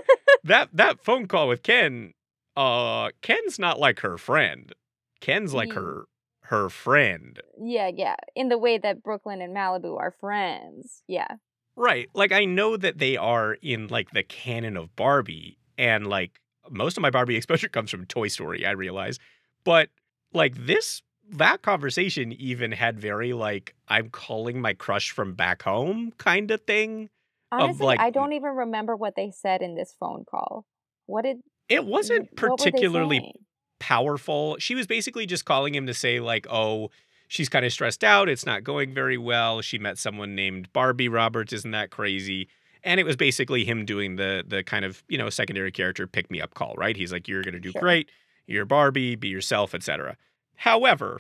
that that phone call with Ken. Uh, Ken's not like her friend. Ken's like he, her her friend. Yeah, yeah. In the way that Brooklyn and Malibu are friends. Yeah. Right. Like, I know that they are in like the canon of Barbie, and like. Most of my Barbie exposure comes from Toy Story, I realize. But, like, this, that conversation even had very, like, I'm calling my crush from back home kind of thing. Honestly, of like, I don't even remember what they said in this phone call. What did... It wasn't particularly powerful. She was basically just calling him to say, like, oh, she's kind of stressed out. It's not going very well. She met someone named Barbie Roberts. Isn't that crazy? And it was basically him doing the the kind of, you know, secondary character pick-me-up call, right? He's like, you're going to do sure. great. You're Barbie. Be yourself, et cetera. However,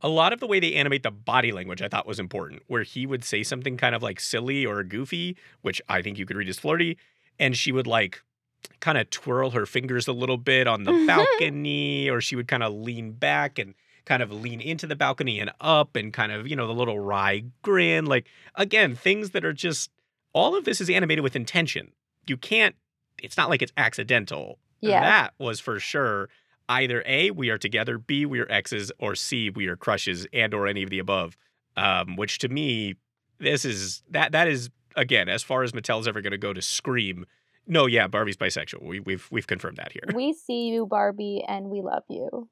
a lot of the way they animate the body language I thought was important, where he would say something kind of like silly or goofy, which I think you could read as flirty, and she would like kind of twirl her fingers a little bit on the mm-hmm. balcony, or she would kind of lean back and kind of lean into the balcony and up and kind of, you know, the little wry grin. Like, again, things that are just... All of this is animated with intention. You can't, it's not like it's accidental. Yeah. That was for sure either A, we are together, B, we are exes, or C, we are crushes, and or any of the above. Um, which to me, this is, that that is, again, as far as Mattel's ever going to go to scream, no, yeah, Barbie's bisexual. We, we've we've confirmed that here. We see you, Barbie, and we love you.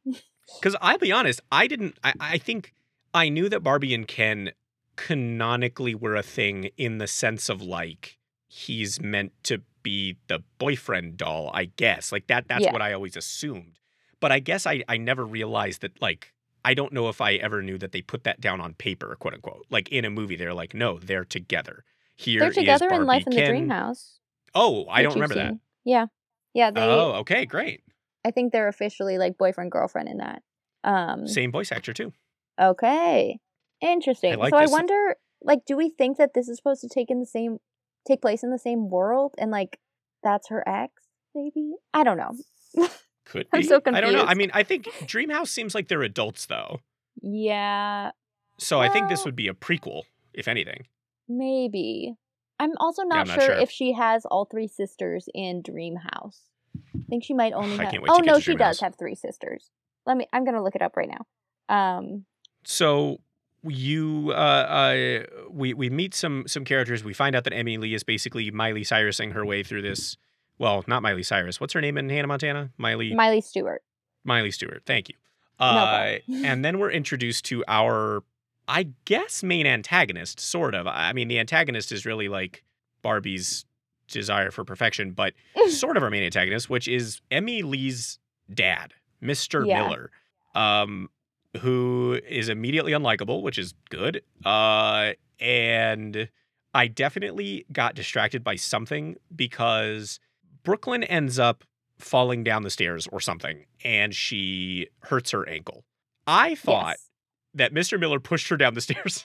Because I'll be honest, I didn't, I, I think, I knew that Barbie and Ken canonically were a thing in the sense of like he's meant to be the boyfriend doll, I guess. Like that that's yeah. what I always assumed. But I guess I, I never realized that, like, I don't know if I ever knew that they put that down on paper, quote unquote. Like in a movie, they're like, no, they're together. Here they're together is Barbie in Life in Ken. The Dreamhouse. Oh, I don't remember seen. That. Yeah. Yeah. They, oh, okay, great. I think they're officially like boyfriend, girlfriend in that. Um, Same voice actor too. Okay. Interesting. I like so this. I wonder, like, do we think that this is supposed to take in the same, take place in the same world, and like that's her ex, maybe? I don't know. Could be. I'm so confused. I don't know. I mean, I think Dreamhouse seems like they're adults, though. Yeah. So well, I think this would be a prequel, if anything. Maybe. I'm also not, yeah, I'm not sure, sure if she has all three sisters in Dreamhouse. I think she might only. I have... can't wait oh to get no, to she Dreamhouse. Does have three sisters. Let me. I'm gonna look it up right now. Um. So you, uh, uh we we meet some some characters. We find out that Emmy Lee is basically Miley Cyrusing her way through this. Well, not Miley Cyrus. What's her name in Hannah Montana? Miley. Miley Stewart. Miley Stewart. Thank you. Uh, no and then we're introduced to our, I guess, main antagonist, sort of. I mean, the antagonist is really like Barbie's desire for perfection, but sort of our main antagonist, which is Emmy Lee's dad, Mister Yeah. Miller, um, who is immediately unlikable, which is good. Uh, and I definitely got distracted by something because Brooklyn ends up falling down the stairs or something, and she hurts her ankle. I thought yes. that Mister Miller pushed her down the stairs.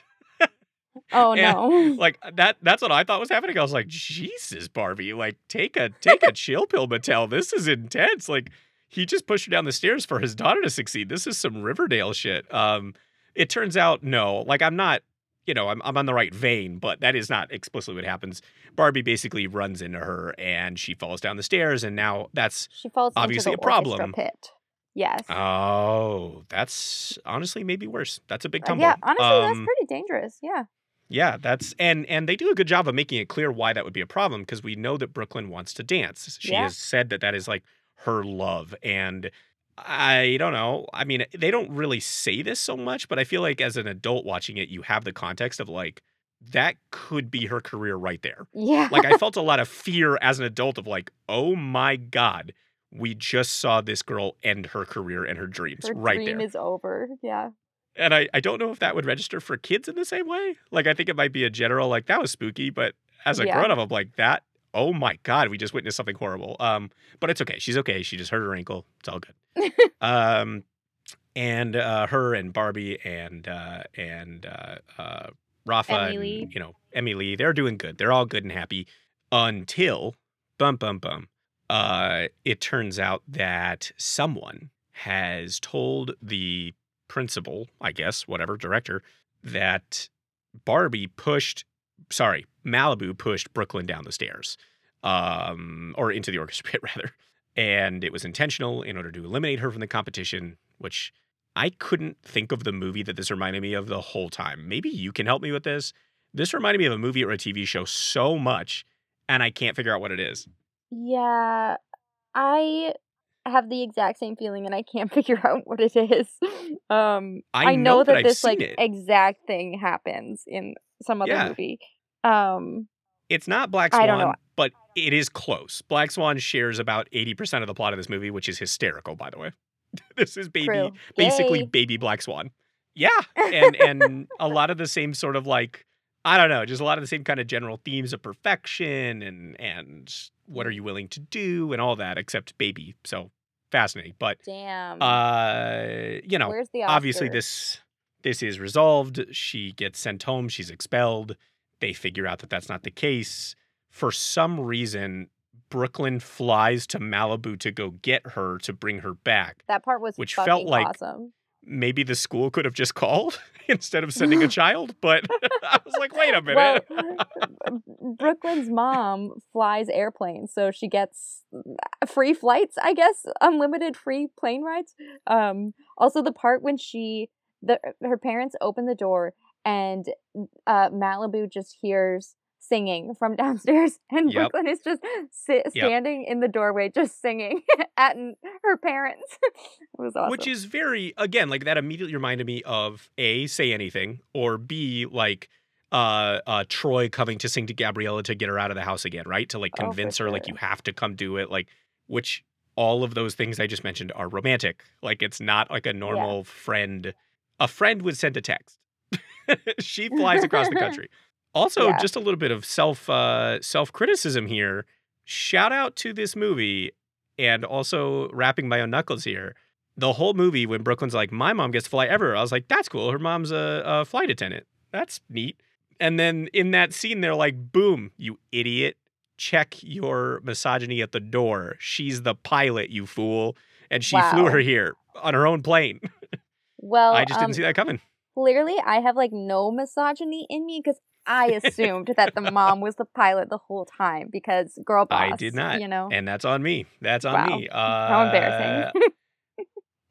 Oh, no. Like, that that's what I thought was happening. I was like, Jesus, Barbie, like, take a take a chill pill, Mattel. This is intense. Like, he just pushed her down the stairs for his daughter to succeed. This is some Riverdale shit. Um, it turns out, no. Like, I'm not, you know, I'm, I'm on the right vein, but that is not explicitly what happens. Barbie basically runs into her, and she falls down the stairs, and now that's she falls obviously into the a problem. Pit. Yes. Oh, that's honestly maybe worse. That's a big tumble. Uh, yeah, honestly, um, that's pretty dangerous. Yeah. Yeah, that's and and they do a good job of making it clear why that would be a problem, because we know that Brooklyn wants to dance. She yeah. has said that that is like her love, and I don't know. I mean, they don't really say this so much, but I feel like as an adult watching it, you have the context of like, that could be her career right there. Yeah. Like, I felt a lot of fear as an adult of like, oh my God, we just saw this girl end her career and her dreams her right dream there. Is over. Yeah. And I, I don't know if that would register for kids in the same way. Like, I think it might be a general, like, that was spooky, but as a yeah. grown up, I'm like, that, oh my God, we just witnessed something horrible. Um, but it's okay. She's okay. She just hurt her ankle. It's all good. um, and uh, her and Barbie and uh, and uh, uh, Rafa, and, you know, Emmy Lee, they're doing good. They're all good and happy until, bum, bum, bum, uh, it turns out that someone has told the principal, I guess, whatever, director, that Barbie pushed, sorry, Malibu pushed Brooklyn down the stairs, um, or into the orchestra pit, rather. And it was intentional in order to eliminate her from the competition, which I couldn't think of the movie that this reminded me of the whole time. Maybe you can help me with this. This reminded me of a movie or a T V show so much, and I can't figure out what it is. Yeah, I have the exact same feeling, and I can't figure out what it is. um, I, I know, know that, that this like it. exact thing happens in some other yeah. movie. Um, it's not Black Swan. I don't know. But it is close. Black Swan shares about eighty percent of the plot of this movie, which is hysterical, by the way. This is baby, True. basically Yay. baby Black Swan. Yeah. And and a lot of the same sort of like, I don't know, just a lot of the same kind of general themes of perfection and, and what are you willing to do and all that, except baby. So fascinating. But, Damn. Uh, you know, Where's the obviously this this is resolved. She gets sent home. She's expelled. They figure out that that's not the case. For some reason, Brooklyn flies to Malibu to go get her, to bring her back. That part was which felt like awesome. Maybe the school could have just called instead of sending a child. But I was like, wait a minute. Well, Brooklyn's mom flies airplanes, so she gets free flights, I guess, unlimited free plane rides. Um, also, the part when she, the, her parents open the door and uh, Malibu just hears singing from downstairs, and yep. Brooklyn is just sit, standing yep. in the doorway just singing at her parents. It was awesome. Which is very, again, like that immediately reminded me of A, Say Anything, or B, like uh, uh, Troy coming to sing to Gabriella to get her out of the house again, right? To like convince oh, her sure. like you have to come do it, like which all of those things I just mentioned are romantic. Like it's not like a normal yeah. friend. A friend would send a text. She flies across the country. Also, yeah. just a little bit of self uh, self-criticism here. Shout out to this movie, and also wrapping my own knuckles here. The whole movie, when Brooklyn's like, my mom gets to fly everywhere, I was like, that's cool. Her mom's a, a flight attendant. That's neat. And then in that scene, they're like, boom, you idiot. Check your misogyny at the door. She's the pilot, you fool. And she wow. flew her here on her own plane. Well, I just um, didn't see that coming. Clearly, I have like no misogyny in me because I assumed that the mom was the pilot the whole time because girl boss. I did not. You know, and that's on me. That's on wow. me. Uh, How embarrassing.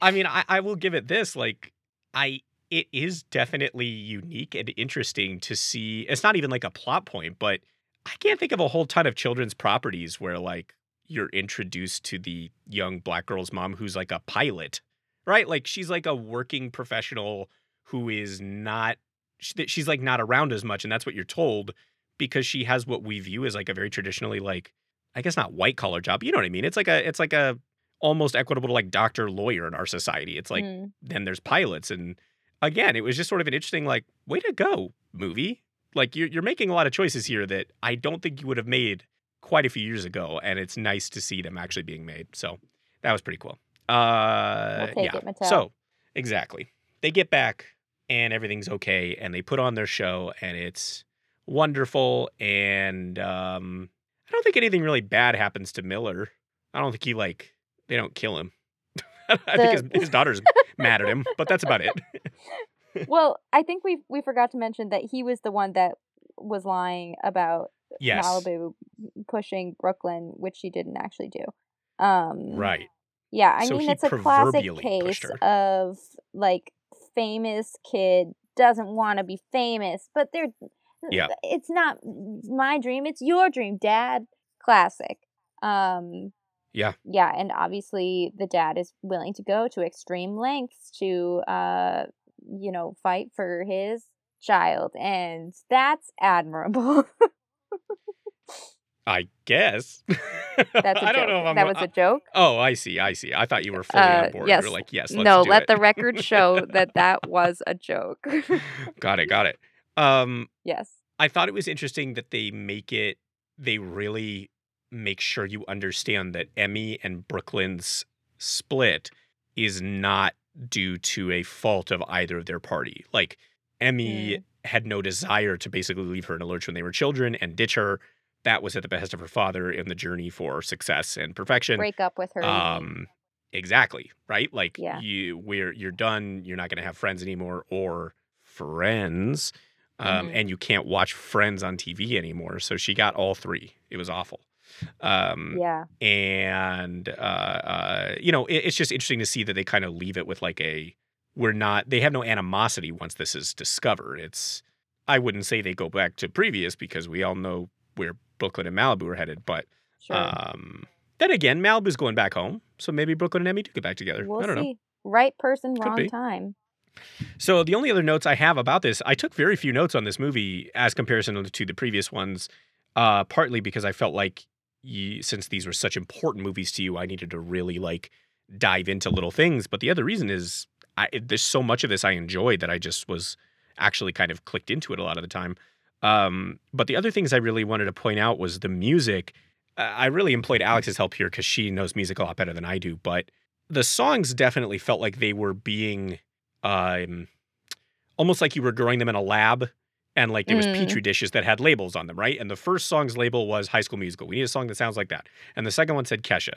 I mean, I, I will give it this. Like, I it is definitely unique and interesting to see. It's not even like a plot point, but I can't think of a whole ton of children's properties where like you're introduced to the young black girl's mom who's like a pilot, right? Like she's like a working professional who is not, she's like not around as much. And that's what you're told because she has what we view as like a very traditionally like, I guess not white collar job. You know what I mean? It's like a, it's like a almost equitable to like doctor, lawyer in our society. It's like, mm. then there's pilots. And again, it was just sort of an interesting, like, way to go movie. Like you're, you're making a lot of choices here that I don't think you would have made quite a few years ago. And it's nice to see them actually being made. So that was pretty cool. Uh, we'll take yeah. it, Mattel. So exactly. They get back and everything's okay. And they put on their show and it's wonderful. And um, I don't think anything really bad happens to Miller. I don't think he like, they don't kill him. I the... think his, his daughter's mad at him, but that's about it. Well, I think we we forgot to mention that he was the one that was lying about yes. Malibu pushing Brooklyn, which she didn't actually do. Um, right. Yeah, I so mean, it's a classic case of, like, famous kid doesn't want to be famous, but they're yeah. it's not my dream, it's your dream, Dad. Classic. Um, yeah. Yeah, and obviously the dad is willing to go to extreme lengths to... Uh, you know, fight for his child. And that's admirable. I guess. That's a I don't joke. know if I'm, that was I, a joke. Oh, I see. I see. I thought you were fully uh, on board. Yes. You were like, yes, let's No, do let it. the record show that that was a joke. Got it. Got it. Um, yes. I thought it was interesting that they make it, they really make sure you understand that Emmy and Brooklyn's split is not due to a fault of either of their party. Like, Emmy mm. had no desire to basically leave her in a lurch when they were children and ditch her. That was at the behest of her father in the journey for success and perfection. Break up with her. Um, exactly, right? Like, yeah. you, we're, you're done, you're not going to have friends anymore, or friends, um, mm-hmm. and you can't watch Friends on T V anymore. So she got all three. It was awful. Um, yeah. And, uh, uh, you know, it, it's just interesting to see that they kind of leave it with like a, we're not, they have no animosity once this is discovered. It's, I wouldn't say they go back to previous because we all know where Brooklyn and Malibu are headed. But sure. um, then again, Malibu's going back home. So maybe Brooklyn and Emmy do get back together. We'll I don't see. know. Right person, Could wrong be. time. So the only other notes I have about this, I took very few notes on this movie as comparison to the previous ones, uh, partly because I felt like, You, since these were such important movies to you, I needed to really like dive into little things. But the other reason is I, there's so much of this I enjoyed that I just was actually kind of clicked into it a lot of the time. Um, but the other things I really wanted to point out was the music. Uh, I really employed Alex's help here because she knows music a lot better than I do. But the songs definitely felt like they were being um, almost like you were growing them in a lab. And, like, there was mm. Petri dishes that had labels on them, right? And the first song's label was High School Musical. We need a song that sounds like that. And the second one said Kesha.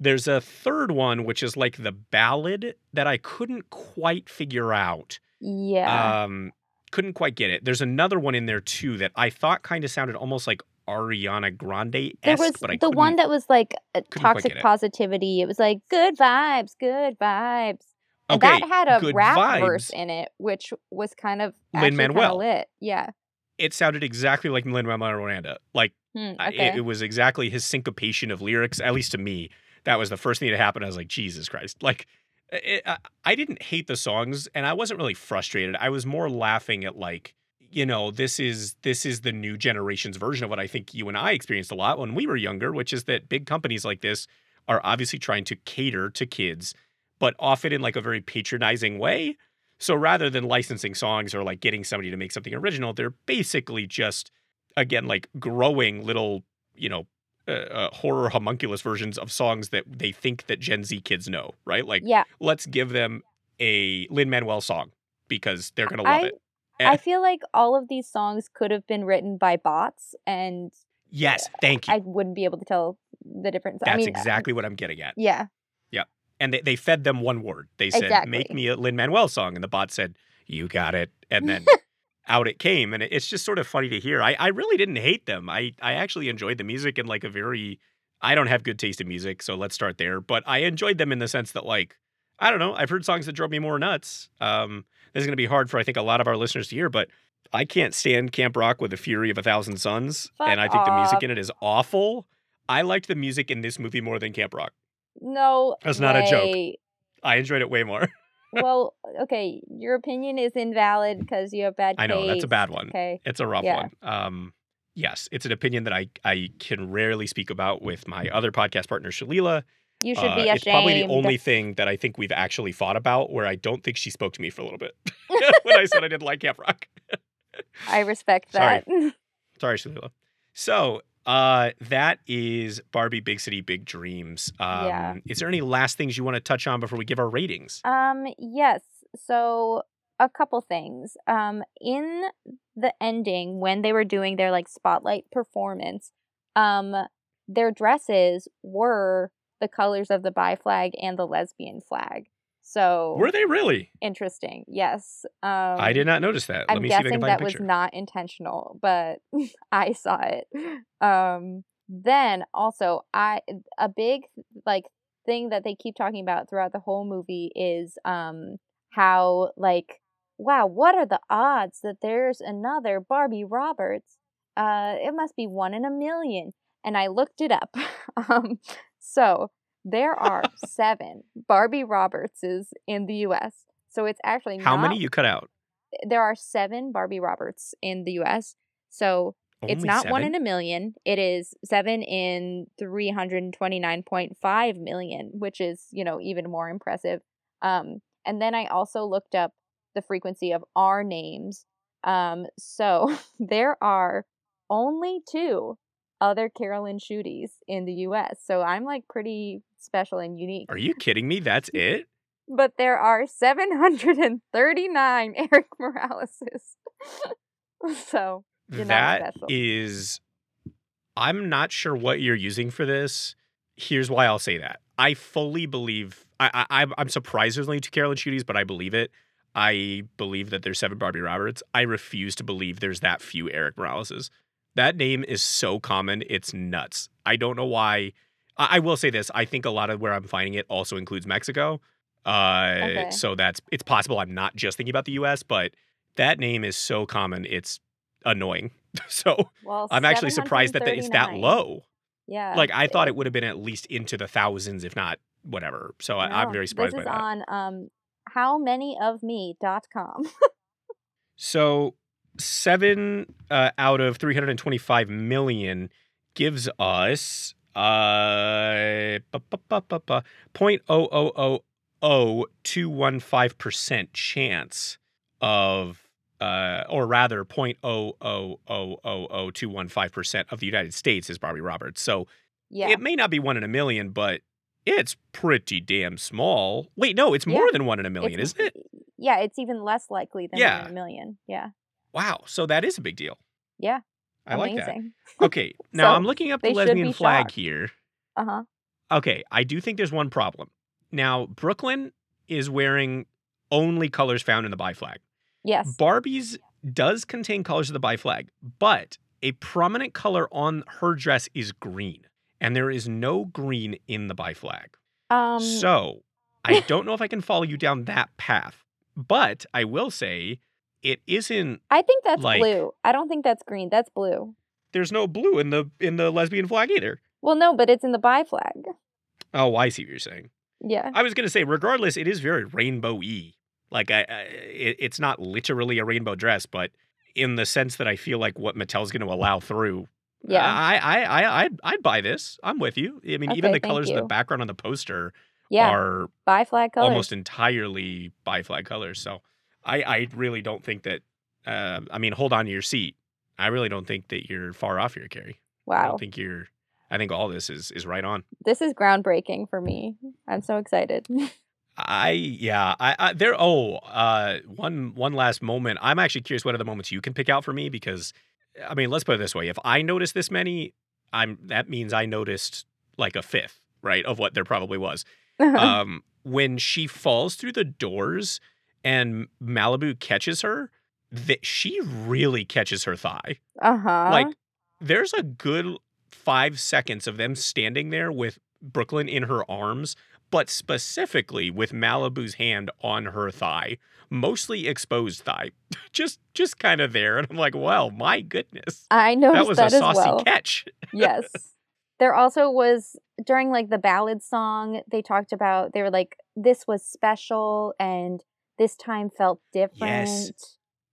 There's a third one, which is, like, the ballad that I couldn't quite figure out. Yeah. Um, couldn't quite get it. There's another one in there, too, that I thought kind of sounded almost like Ariana Grande-esque. There was but I the one that was, like, toxic positivity. It. it was like, good vibes, good vibes. And okay, that had a rap vibes. verse in it, which was kind of Lin-Manuel lit. Yeah. It sounded exactly like Lin-Manuel Miranda. Like, hmm, okay. it, it was exactly his syncopation of lyrics, at least to me. That was the first thing that happened. I was like, Jesus Christ. Like, it, I, I didn't hate the songs, and I wasn't really frustrated. I was more laughing at, like, you know, this is this is the new generation's version of what I think you and I experienced a lot when we were younger, which is that big companies like this are obviously trying to cater to kids, but often in like a very patronizing way. So rather than licensing songs or like getting somebody to make something original, they're basically just, again, like growing little, you know, uh, uh, horror homunculus versions of songs that they think that Gen Z kids know, right? Like, yeah. let's give them a Lin-Manuel song because they're going to love I, it. And I feel like all of these songs could have been written by bots and... Yes, thank you. I wouldn't be able to tell the difference. That's I mean, exactly what I'm getting at. Yeah. And they, they fed them one word. They said, exactly. Make me a Lin-Manuel song. And the bot said, you got it. And then out it came. And it's just sort of funny to hear. I, I really didn't hate them. I, I actually enjoyed the music in like a very, I don't have good taste in music, so let's start there. But I enjoyed them in the sense that like, I don't know, I've heard songs that drove me more nuts. Um, this is going to be hard for, I think, a lot of our listeners to hear, but I can't stand Camp Rock with the fury of a thousand suns. Fuck and I think off. The music in it is awful. I liked the music in this movie more than Camp Rock. No, that's not way. A joke. I enjoyed it way more. Well, okay, your opinion is invalid because you have bad taste. I know, that's a bad one. Okay. It's a rough yeah. one. Um, yes, it's an opinion that I, I can rarely speak about with my other podcast partner, Shalila. You should uh, be ashamed. It's probably the only thing that I think we've actually fought about where I don't think she spoke to me for a little bit when I said I didn't like Camp Rock. I respect that. Sorry, Sorry Shalila. So... Uh, that is Barbie Big City Big Dreams. Um, yeah. Is there any last things you want to touch on before we give our ratings? Um, yes. So a couple things. Um, in the ending, when they were doing their like spotlight performance, um, their dresses were the colors of the bi flag and the lesbian flag. So were they really interesting? Yes. Um, I did not notice that. Let I'm me guessing see if I can find that a picture. Was not intentional, but I saw it. Um, then also, I a big like thing that they keep talking about throughout the whole movie is um, how like wow, what are the odds that there's another Barbie Roberts? Uh, it must be one in a million. And I looked it up. um, so. There are seven Barbie Robertses in the U S So it's actually How not... many you cut out? There are seven Barbie Roberts in the U S So Only it's not seven? One in a million. It is seven in three hundred twenty-nine point five million, which is, you know, even more impressive. Um, and then I also looked up the frequency of our names. Um, so there are only two other Carolyn Shooties in the U S So I'm like pretty special and unique. Are you kidding me? That's it? But there are seven hundred thirty-nine Eric Moraleses. So you're that not special. Is, I'm not sure what you're using for this. Here's why I'll say that. I fully believe, I, I, I'm surprised there's only two Carolyn Shooties, but I believe it. I believe that there's seven Barbie Roberts. I refuse to believe there's that few Eric Moraleses. That name is so common, it's nuts. I don't know why. I, I will say this. I think a lot of where I'm finding it also includes Mexico. Uh, okay. So that's it's possible I'm not just thinking about the U S, but that name is so common, it's annoying. So well, I'm actually surprised that it's that low. Yeah. Like, I thought it would have been at least into the thousands, if not whatever. So no, I, I'm very surprised by that. This is on um, how many of me dot com. So... Seven uh, out of three hundred twenty-five million gives us uh, zero point zero zero zero zero two one five percent chance of, uh, or rather zero point zero zero zero zero two one five percent of the United States is Barbie Roberts. So yeah. It may not be one in a million, but it's pretty damn small. Wait, no, it's more yeah. than one in a million, it's, isn't it? Yeah, it's even less likely than yeah. one in a million. Yeah. Wow, so that is a big deal. Yeah, I amazing. Like that. Okay, now so I'm looking up the lesbian flag shocked. Here. Uh-huh. Okay, I do think there's one problem. Now, Brooklyn is wearing only colors found in the bi flag. Yes. Barbie's does contain colors of the bi flag, but a prominent color on her dress is green, and there is no green in the bi flag. Um. So I don't know if I can follow you down that path, but I will say... It isn't. I think that's like, blue. I don't think that's green. That's blue. There's no blue in the in the lesbian flag either. Well, no, but it's in the bi flag. Oh, I see what you're saying. Yeah. I was gonna say, regardless, it is very rainbow-y. Like, I, I it, it's not literally a rainbow dress, but in the sense that I feel like what Mattel's going to allow through. Yeah. I I I I I'd buy this. I'm with you. I mean, okay, even the colors you. In the background on the poster yeah. are bi flag colors. Almost entirely bi flag colors. So. I, I really don't think that, uh, I mean, hold on to your seat. I really don't think that you're far off here, Carrie. Wow. I don't think you're, I think all this is, is right on. This is groundbreaking for me. I'm so excited. I, yeah, I, I there, oh, uh, one, one last moment. I'm actually curious what are the moments you can pick out for me because, I mean, let's put it this way. If I noticed this many, I'm, that means I noticed like a fifth, right, of what there probably was. Uh-huh. Um, when she falls through the doors and Malibu catches her, that she really catches her thigh. Uh-huh. Like, there's a good five seconds of them standing there with Brooklyn in her arms, but specifically with Malibu's hand on her thigh, mostly exposed thigh, just just kind of there. And I'm like, wow, my goodness. I noticed that was that a saucy well. catch. Yes. There also was, during like the ballad song, they talked about, they were like, this was special and this time felt different. Yes.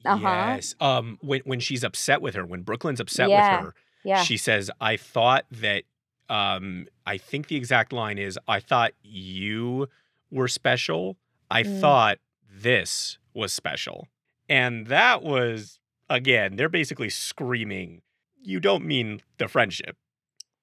Uh-huh. Yes. Um, when, when she's upset with her, when Brooklyn's upset yeah. with her, yeah. she says, I thought that, um, I think the exact line is, I thought you were special. I mm. thought this was special. And that was, again, they're basically screaming, you don't mean the friendship.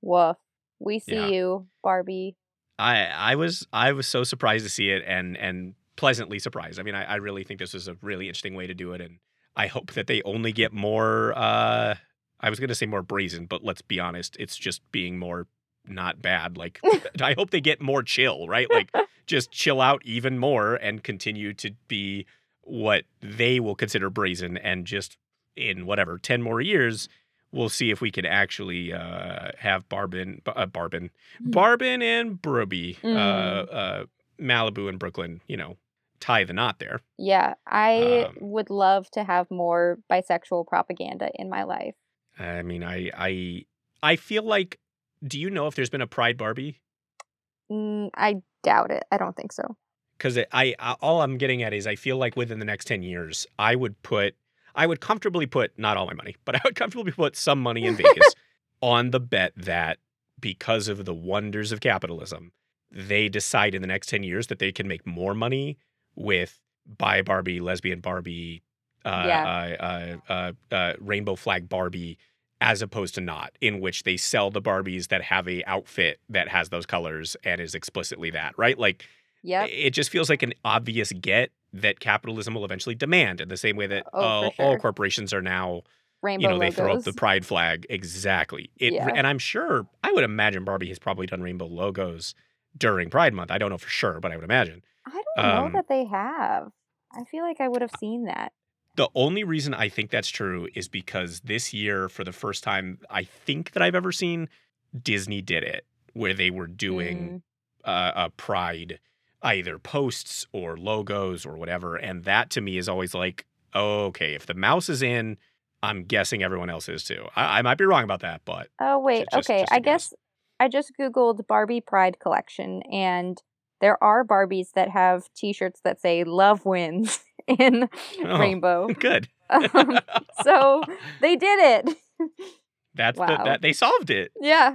Woof. We see yeah. you, Barbie. I, I was I was so surprised to see it and and pleasantly surprised. I mean, I, I really think this was a really interesting way to do it. And I hope that they only get more, uh, I was going to say more brazen, but let's be honest, it's just being more not bad. Like, I hope they get more chill, right? Like, just chill out even more and continue to be what they will consider brazen. And just in whatever, ten more years, we'll see if we can actually uh, have Barbin, uh, Barbin, Barbin and Brooby, mm. uh, uh, Malibu and Brooklyn, you know, tie the knot there. Yeah, I um, would love to have more bisexual propaganda in my life. I mean, I, I, I feel like, do you know if there's been a Pride Barbie? Mm, I doubt it. I don't think so. Because I, I, all I'm getting at is I feel like within the next ten years, I would put. I would comfortably put, not all my money, but I would comfortably put some money in Vegas on the bet that because of the wonders of capitalism, they decide in the next ten years that they can make more money with bi Barbie, lesbian Barbie, uh, yeah. uh, uh, uh, uh, rainbow flag Barbie, as opposed to not, in which they sell the Barbies that have a outfit that has those colors and is explicitly that, right? Like, yep. It just feels like an obvious get that capitalism will eventually demand in the same way that oh, all, sure. all corporations are now, Rainbow you know, they logos. Throw up the pride flag. Exactly. It, yeah. And I'm sure, I would imagine Barbie has probably done rainbow logos during Pride Month. I don't know for sure, but I would imagine. I don't um, know that they have. I feel like I would have seen that. The only reason I think that's true is because this year, for the first time, I think that I've ever seen, Disney did it, where they were doing mm. uh, a Pride either posts or logos or whatever. And that to me is always like, oh, okay, if the mouse is in, I'm guessing everyone else is too. I, I might be wrong about that, but. Oh, wait. Just, okay. Just I guess. guess I just Googled Barbie Pride Collection, and there are Barbies that have t-shirts that say love wins in oh, rainbow. Good. um, so they did it. That's wow. the, that they solved it. Yeah.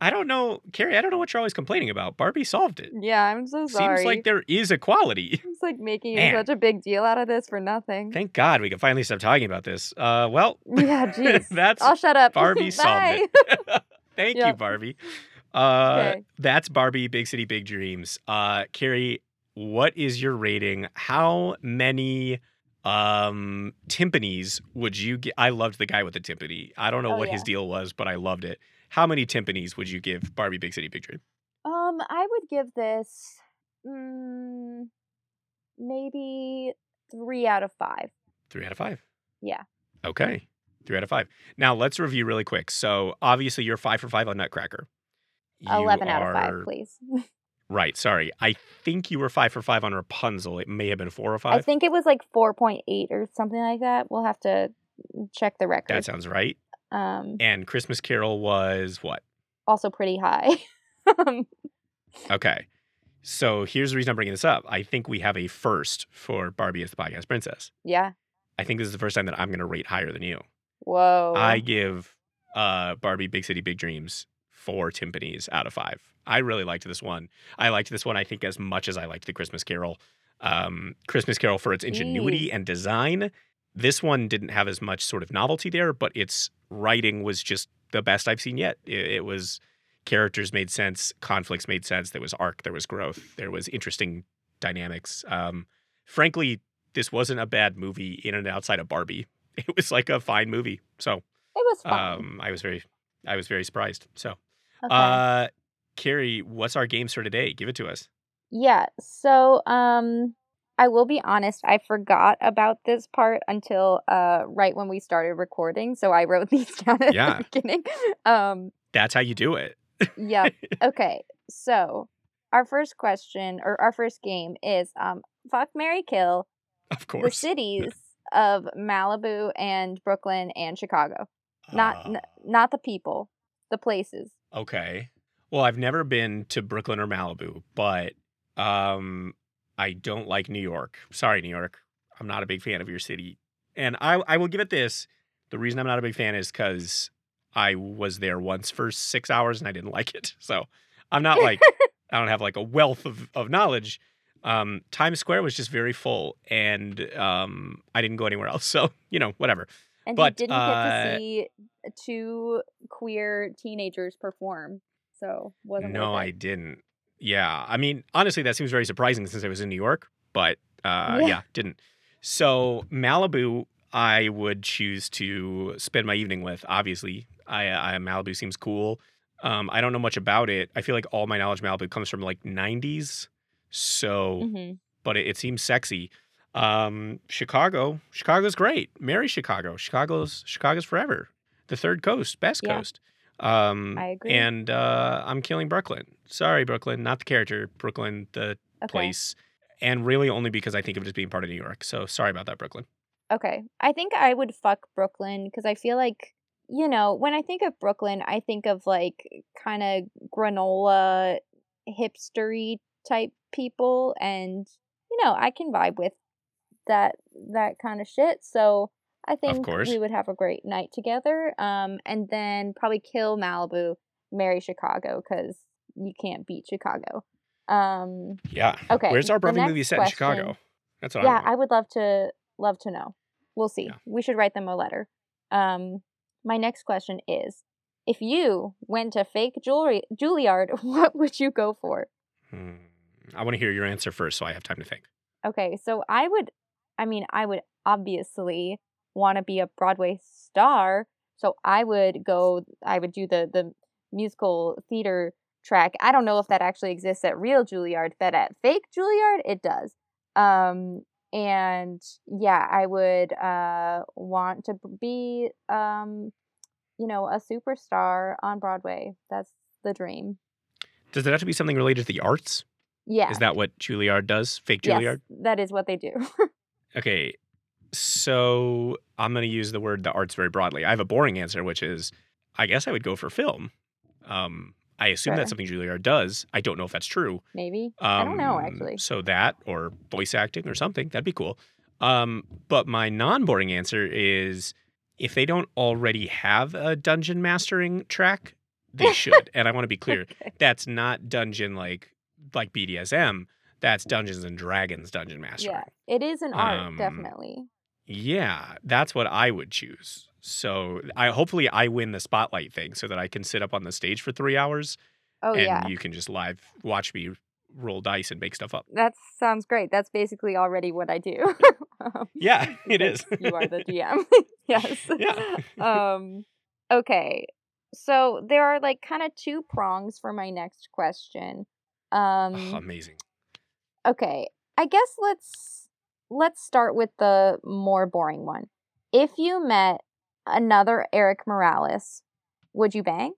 I don't know, Carrie, I don't know what you're always complaining about. Barbie solved it. Yeah, I'm so sorry. Seems like there is equality. It's like making Man. such a big deal out of this for nothing. Thank God we can finally stop talking about this. Uh, well, yeah, geez. That's I'll shut up. Barbie solved it. Thank yep. you, Barbie. Uh, okay. That's Barbie Big City Big Dreams. Uh, Carrie, what is your rating? How many Um, timpanis would you give? I loved the guy with the timpani. I don't know oh, what yeah. his deal was, but I loved it. How many timpanis would you give Barbie Big City Big Dream? Um, I would give this um, maybe three out of five. Three out of five? Yeah. Okay. Three out of five. Now let's review really quick. So obviously you're five for five on Nutcracker. You Eleven out are... of five, please. Right, sorry. I think you were five for five on Rapunzel. It may have been four or five. I think it was like four point eight or something like that. We'll have to check the record. That sounds right. Um, and Christmas Carol was what? Also pretty high. Okay. So here's the reason I'm bringing this up. I think we have a first for Barbie as the Podcast Princess. Yeah. I think this is the first time that I'm going to rate higher than you. Whoa. I give uh, Barbie Big City Big Dreams four timpanis out of five. I really liked this one. I liked this one, I think, as much as I liked the Christmas Carol. Um, Christmas Carol for its ingenuity Jeez. and design. This one didn't have as much sort of novelty there, but its writing was just the best I've seen yet. It, it was characters made sense, conflicts made sense. There was arc, there was growth, there was interesting dynamics. Um, frankly, this wasn't a bad movie in and outside of Barbie. It was like a fine movie. So it was fun. Um, I was very, I was very surprised. So. Okay. Uh, Carrie, what's our games for today? Give it to us. Yeah, so um, I will be honest. I forgot about this part until uh, right when we started recording, so I wrote these down at yeah. the beginning. Um, That's how you do it. Yeah. Okay, so our first question, or our first game, is um, Fuck, Marry, Kill. Of course. The cities of Malibu and Brooklyn and Chicago. Not uh, n- not the people, the places. Okay. Well, I've never been to Brooklyn or Malibu, but um, I don't like New York. Sorry, New York. I'm not a big fan of your city. And I, I will give it this. The reason I'm not a big fan is because I was there once for six hours and I didn't like it. So I'm not like, I don't have like a wealth of, of knowledge. Um, Times Square was just very full, and um, I didn't go anywhere else. So, you know, whatever. And but, you didn't uh, get to see two queer teenagers perform. So wasn't No, worth it. I didn't. Yeah. I mean, honestly, that seems very surprising since I was in New York, but uh, yeah. yeah, didn't. So Malibu, I would choose to spend my evening with, obviously. I, I Malibu seems cool. Um, I don't know much about it. I feel like all my knowledge of Malibu comes from like nineties. So, mm-hmm. but it, it seems sexy. Um, Chicago, Chicago's great. Marry Chicago. Chicago's Chicago's forever. The third coast, best yeah. coast. Um, I agree. And uh, I'm killing Brooklyn. Sorry, Brooklyn, not the character. Brooklyn, the okay. place. And really only because I think of it as being part of New York. So sorry about that, Brooklyn. Okay. I think I would fuck Brooklyn because I feel like, you know, when I think of Brooklyn, I think of like kind of granola, hipstery type people. And, you know, I can vibe with that that kind of shit. So I think we would have a great night together. Um, and then probably kill Malibu, marry Chicago, because you can't beat Chicago. Um, yeah. Okay. Where's our Barbie movie set question, in Chicago? That's what yeah, I, I would love to love to know. We'll see. Yeah. We should write them a letter. Um, my next question is, if you went to fake jewelry Juilliard, what would you go for? Hmm. I want to hear your answer first, so I have time to think. Okay, so I would. I mean, I would obviously want to be a Broadway star, so I would go, I would do the, the musical theater track. I don't know if that actually exists at real Juilliard, but at fake Juilliard, it does. Um, and yeah, I would uh, want to be, um, you know, a superstar on Broadway. That's the dream. Does it have to be something related to the arts? Yeah. Is that what Juilliard does? Fake Juilliard? Yes, that is what they do. Okay, so I'm going to use the word the arts very broadly. I have a boring answer, which is, I guess I would go for film. Um, I assume sure. that's something Juilliard does. I don't know if that's true. Maybe. Um, I don't know, actually. So that or voice acting or something. That'd be cool. Um, but my non-boring answer is, if they don't already have a dungeon mastering track, they should. And I want to be clear. Okay. That's not dungeon like like B D S M. That's Dungeons and Dragons Dungeon Master. Yeah, it is an art, um, definitely. Yeah, that's what I would choose. So I hopefully I win the spotlight thing so that I can sit up on the stage for three hours. Oh, and yeah. And you can just live watch me roll dice and make stuff up. That sounds great. That's basically already what I do. um, yeah, it is. You are the G M. Yes. Yeah. um, okay. So there are like kind of two prongs for my next question. Um, oh, amazing. Okay, I guess let's let's start with the more boring one. If you met another Eric Morales, would you bang?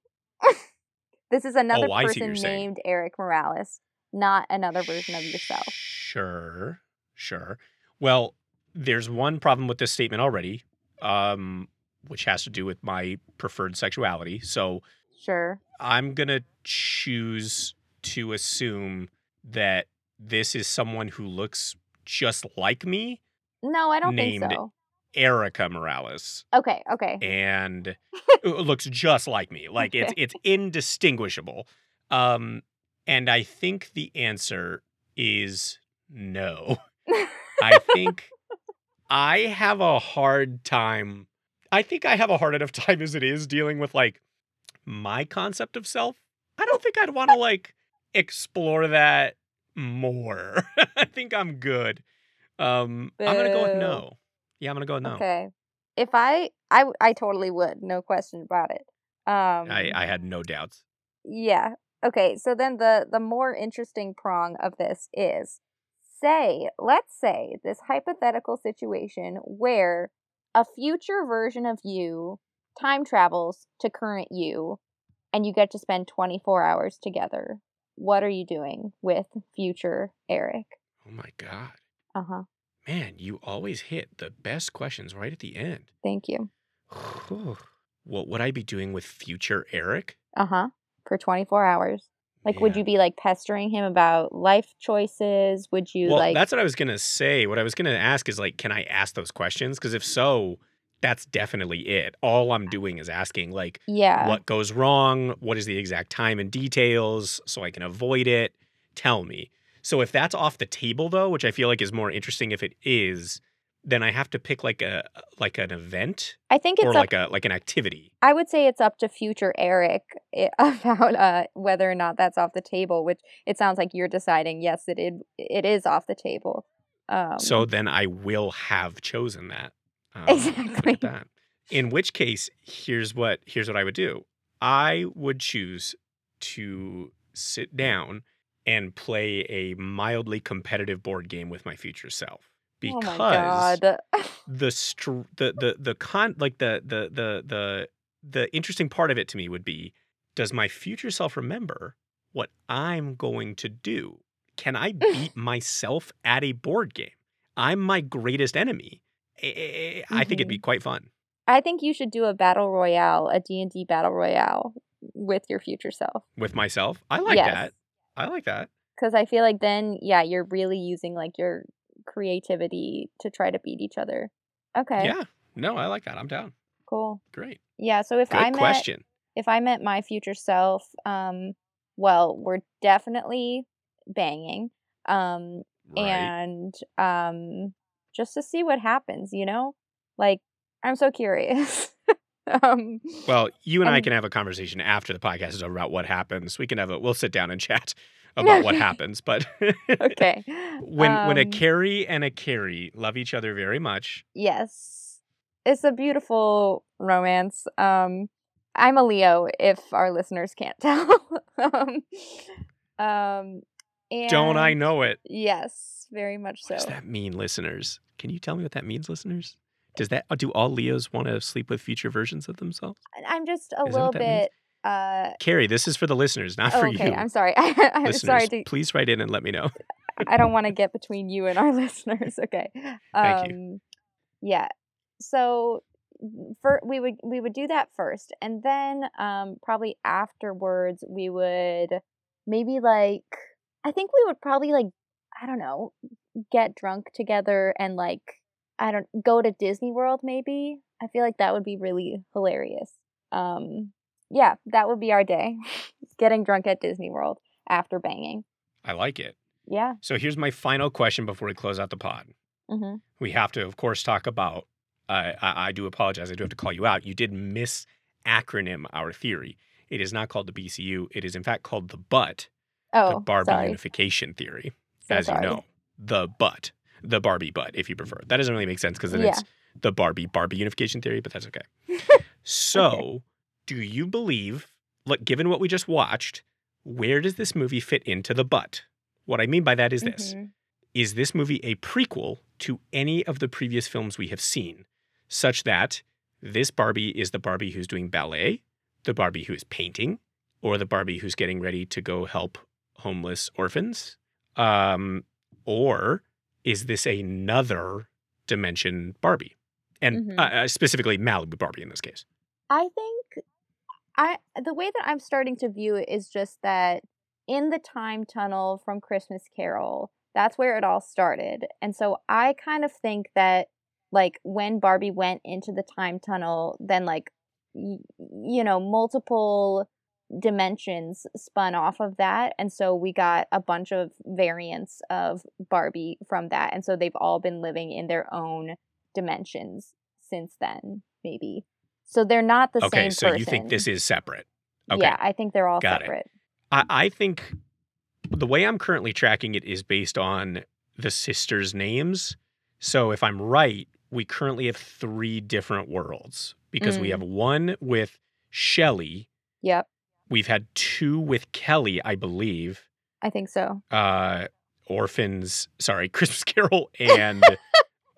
This is another oh, person named saying. Eric Morales, not another version of yourself. Sure, sure. Well, there's one problem with this statement already, um, which has to do with my preferred sexuality. So sure, I'm going to choose to assume that this is someone who looks just like me. No, I don't think so. Named Erica Morales. Okay, okay. And looks just like me. Like okay. it's it's indistinguishable. Um, and I think the answer is no. I think I have a hard time. I think I have a hard enough time as it is dealing with like my concept of self. I don't think I'd want to like explore that more. I think I'm good. Um, I'm going to go with no. Yeah, I'm going to go with no. Okay. If I, I, I totally would. No question about it. Um, I, I had no doubts. Yeah. Okay, so then the, the more interesting prong of this is, say, let's say this hypothetical situation where a future version of you time travels to current you and you get to spend twenty-four hours together. What are you doing with future Eric? Oh my God. Uh-huh. Man, you always hit the best questions right at the end. Thank you. What would I be doing with future Eric? Uh-huh. For twenty-four hours. Like, yeah. Would you be, like, pestering him about life choices? Would you, well, like... Well, that's what I was going to say. What I was going to ask is, like, can I ask those questions? Because if so, that's definitely it. All I'm doing is asking, like, yeah. What goes wrong? What is the exact time and details so I can avoid it? Tell me. So if that's off the table, though, which I feel like is more interesting if it is... Then I have to pick like a like an event, I think, it's or up, like a like an activity. I would say it's up to future Eric about uh, whether or not that's off the table. Which it sounds like you're deciding. Yes, it it, it is off the table. Um, so then I will have chosen that. Um, exactly. Look at that. In which case, here's what here's what I would do. I would choose to sit down and play a mildly competitive board game with my future self. Because oh my God. the str- the the the con like the, the the the the interesting part of it to me would be, does my future self remember what I'm going to do? Can I beat myself at a board game? I'm my greatest enemy. I, I think mm-hmm. it'd be quite fun. I think you should do a battle royale, a D and D battle royale with your future self. With myself? I like yes. that. I like that. Because I feel like then, yeah, you're really using like your creativity to try to beat each other. Okay. Yeah. No, I like that. I'm down. Cool. Great. Yeah. So if Good I met question. if I met my future self, um, well, we're definitely banging, um, right. and um, just to see what happens. You know, like I'm so curious. um, well, you and, and I can have a conversation after the podcast is over about what happens. We can have a. We'll sit down and chat. About what happens, but okay. when um, when a Carrie and a Carrie love each other very much, yes, it's a beautiful romance. Um, I'm a Leo, if our listeners can't tell. um, um, and don't I know it? Yes, very much what so. Does that mean, listeners? Can you tell me what that means, listeners? Does that do all Leos want to sleep with future versions of themselves? I'm just a Is little bit. Means? Uh, Carrie, this is for the listeners, not for okay, you. Okay, I'm sorry. I, I'm listeners, sorry. To, please write in and let me know. I don't want to get between you and our listeners. Okay. Um, Thank you. Yeah. So for, we would we would do that first, and then um, probably afterwards we would maybe like I think we would probably like I don't know get drunk together and like I don't go to Disney World maybe. I feel like that would be really hilarious. Um, Yeah, that would be our day. Getting drunk at Disney World after banging. I like it. Yeah. So here's my final question before we close out the pod. Mm-hmm. We have to, of course, talk about, uh, I, I do apologize. I do have to call you out. You did mis-acronym our theory. It is not called the B C U. It is, in fact, called the B U T, oh, the Barbie sorry. Unification Theory, so as sorry. you know. The B U T, the Barbie B U T, if you prefer. That doesn't really make sense because then yeah. it's the Barbie, Barbie Unification Theory, but that's okay. So... okay. Do you believe, look, given what we just watched, where does this movie fit into the butt? What I mean by that is this. Mm-hmm. Is this movie a prequel to any of the previous films we have seen, such that this Barbie is the Barbie who's doing ballet, the Barbie who is painting, or the Barbie who's getting ready to go help homeless orphans? Um, or is this another dimension Barbie? And mm-hmm. uh, specifically Malibu Barbie in this case. I think... I the way that I'm starting to view it is just that in the time tunnel from Christmas Carol, that's where it all started. And so I kind of think that, like, when Barbie went into the time tunnel, then, like, y- you know, multiple dimensions spun off of that. And so we got a bunch of variants of Barbie from that. And so they've all been living in their own dimensions since then, maybe. So they're not the okay, same so person. Okay, so you think this is separate. Okay. Yeah, I think they're all Got separate. It. I, I think the way I'm currently tracking it is based on the sisters' names. So if I'm right, we currently have three different worlds because mm. we have one with Shelley. Yep. We've had two with Kelly, I believe. I think so. Uh, Orphans, sorry, Christmas Carol and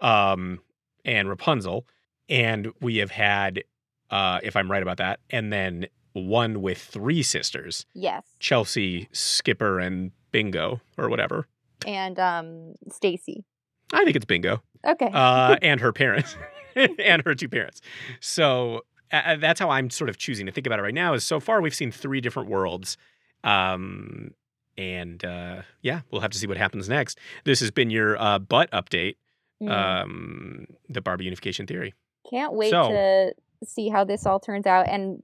um, and Rapunzel. And we have had, uh, if I'm right about that, and then one with three sisters. Yes. Chelsea, Skipper, and Bingo, or whatever. And um, Stacy. I think it's Bingo. Okay. uh, and her parents. and her two parents. So uh, that's how I'm sort of choosing to think about it right now, is so far we've seen three different worlds. Um, and uh, yeah, we'll have to see what happens next. This has been your uh, butt update, mm. um, the Barbie unification theory. Can't wait so, to see how this all turns out. And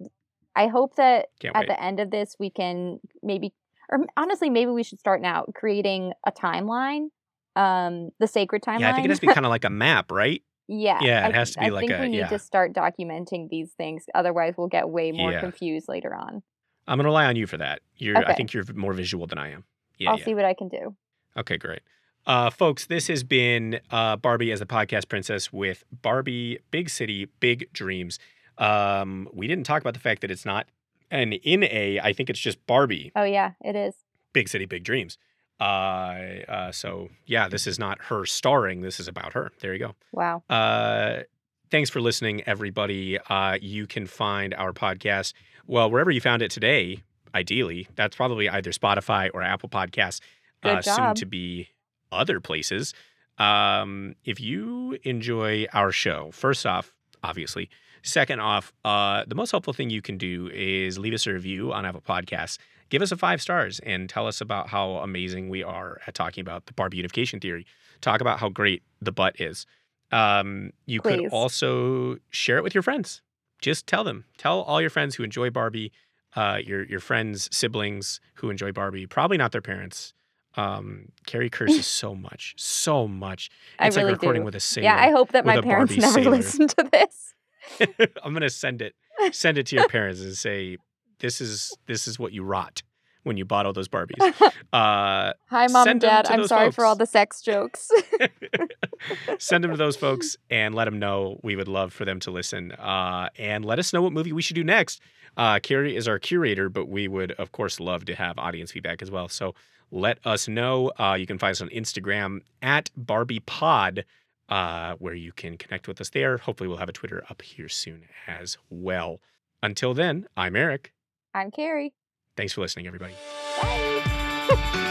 I hope that at wait. the end of this, we can maybe, or honestly, maybe we should start now creating a timeline, um, the sacred timeline. Yeah, I think it has to be kind of like a map, right? Yeah, yeah, it I, has to be I like think a. We need yeah. to start documenting these things, otherwise we'll get way more yeah. confused later on. I'm gonna rely on you for that. You're, okay. I think you're more visual than I am. Yeah, I'll yeah. see what I can do. Okay, great, uh, folks. This has been uh, Barbie as the Podcast Princess with Barbie Big City Big Dreams. Um, we didn't talk about the fact that it's not an in a. I think it's just Barbie. Oh yeah, it is. Big City Big Dreams. Uh, uh, so yeah, this is not her starring. This is about her. There you go. Wow. Uh, thanks for listening, everybody. Uh, you can find our podcast, well, wherever you found it today, ideally. That's probably either Spotify or Apple Podcasts, uh, soon to be other places. Um, if you enjoy our show, first off, obviously, second off, uh, the most helpful thing you can do is leave us a review on Apple Podcasts. Give us a five stars and tell us about how amazing we are at talking about the Barbie unification theory. Talk about how great the butt is. Um, you Please. could also share it with your friends. Just tell them. Tell all your friends who enjoy Barbie, uh, your your friends, siblings who enjoy Barbie, probably not their parents. Um, Carrie curses so much, so much. It's I really like recording do. with a sailor. Yeah, I hope that my parents never sailor. listen to this. I'm going to send it. Send it to your parents and say, This is this is what you rot when you bottle those Barbies. Uh, Hi, Mom and Dad. I'm sorry folks. for all the sex jokes. Send them to those folks and let them know. We would love for them to listen. Uh, and let us know what movie we should do next. Uh, Carrie is our curator, but we would, of course, love to have audience feedback as well. So let us know. Uh, you can find us on Instagram at BarbiePod, uh, where you can connect with us there. Hopefully we'll have a Twitter up here soon as well. Until then, I'm Eric. I'm Carrie. Thanks for listening, everybody. Bye.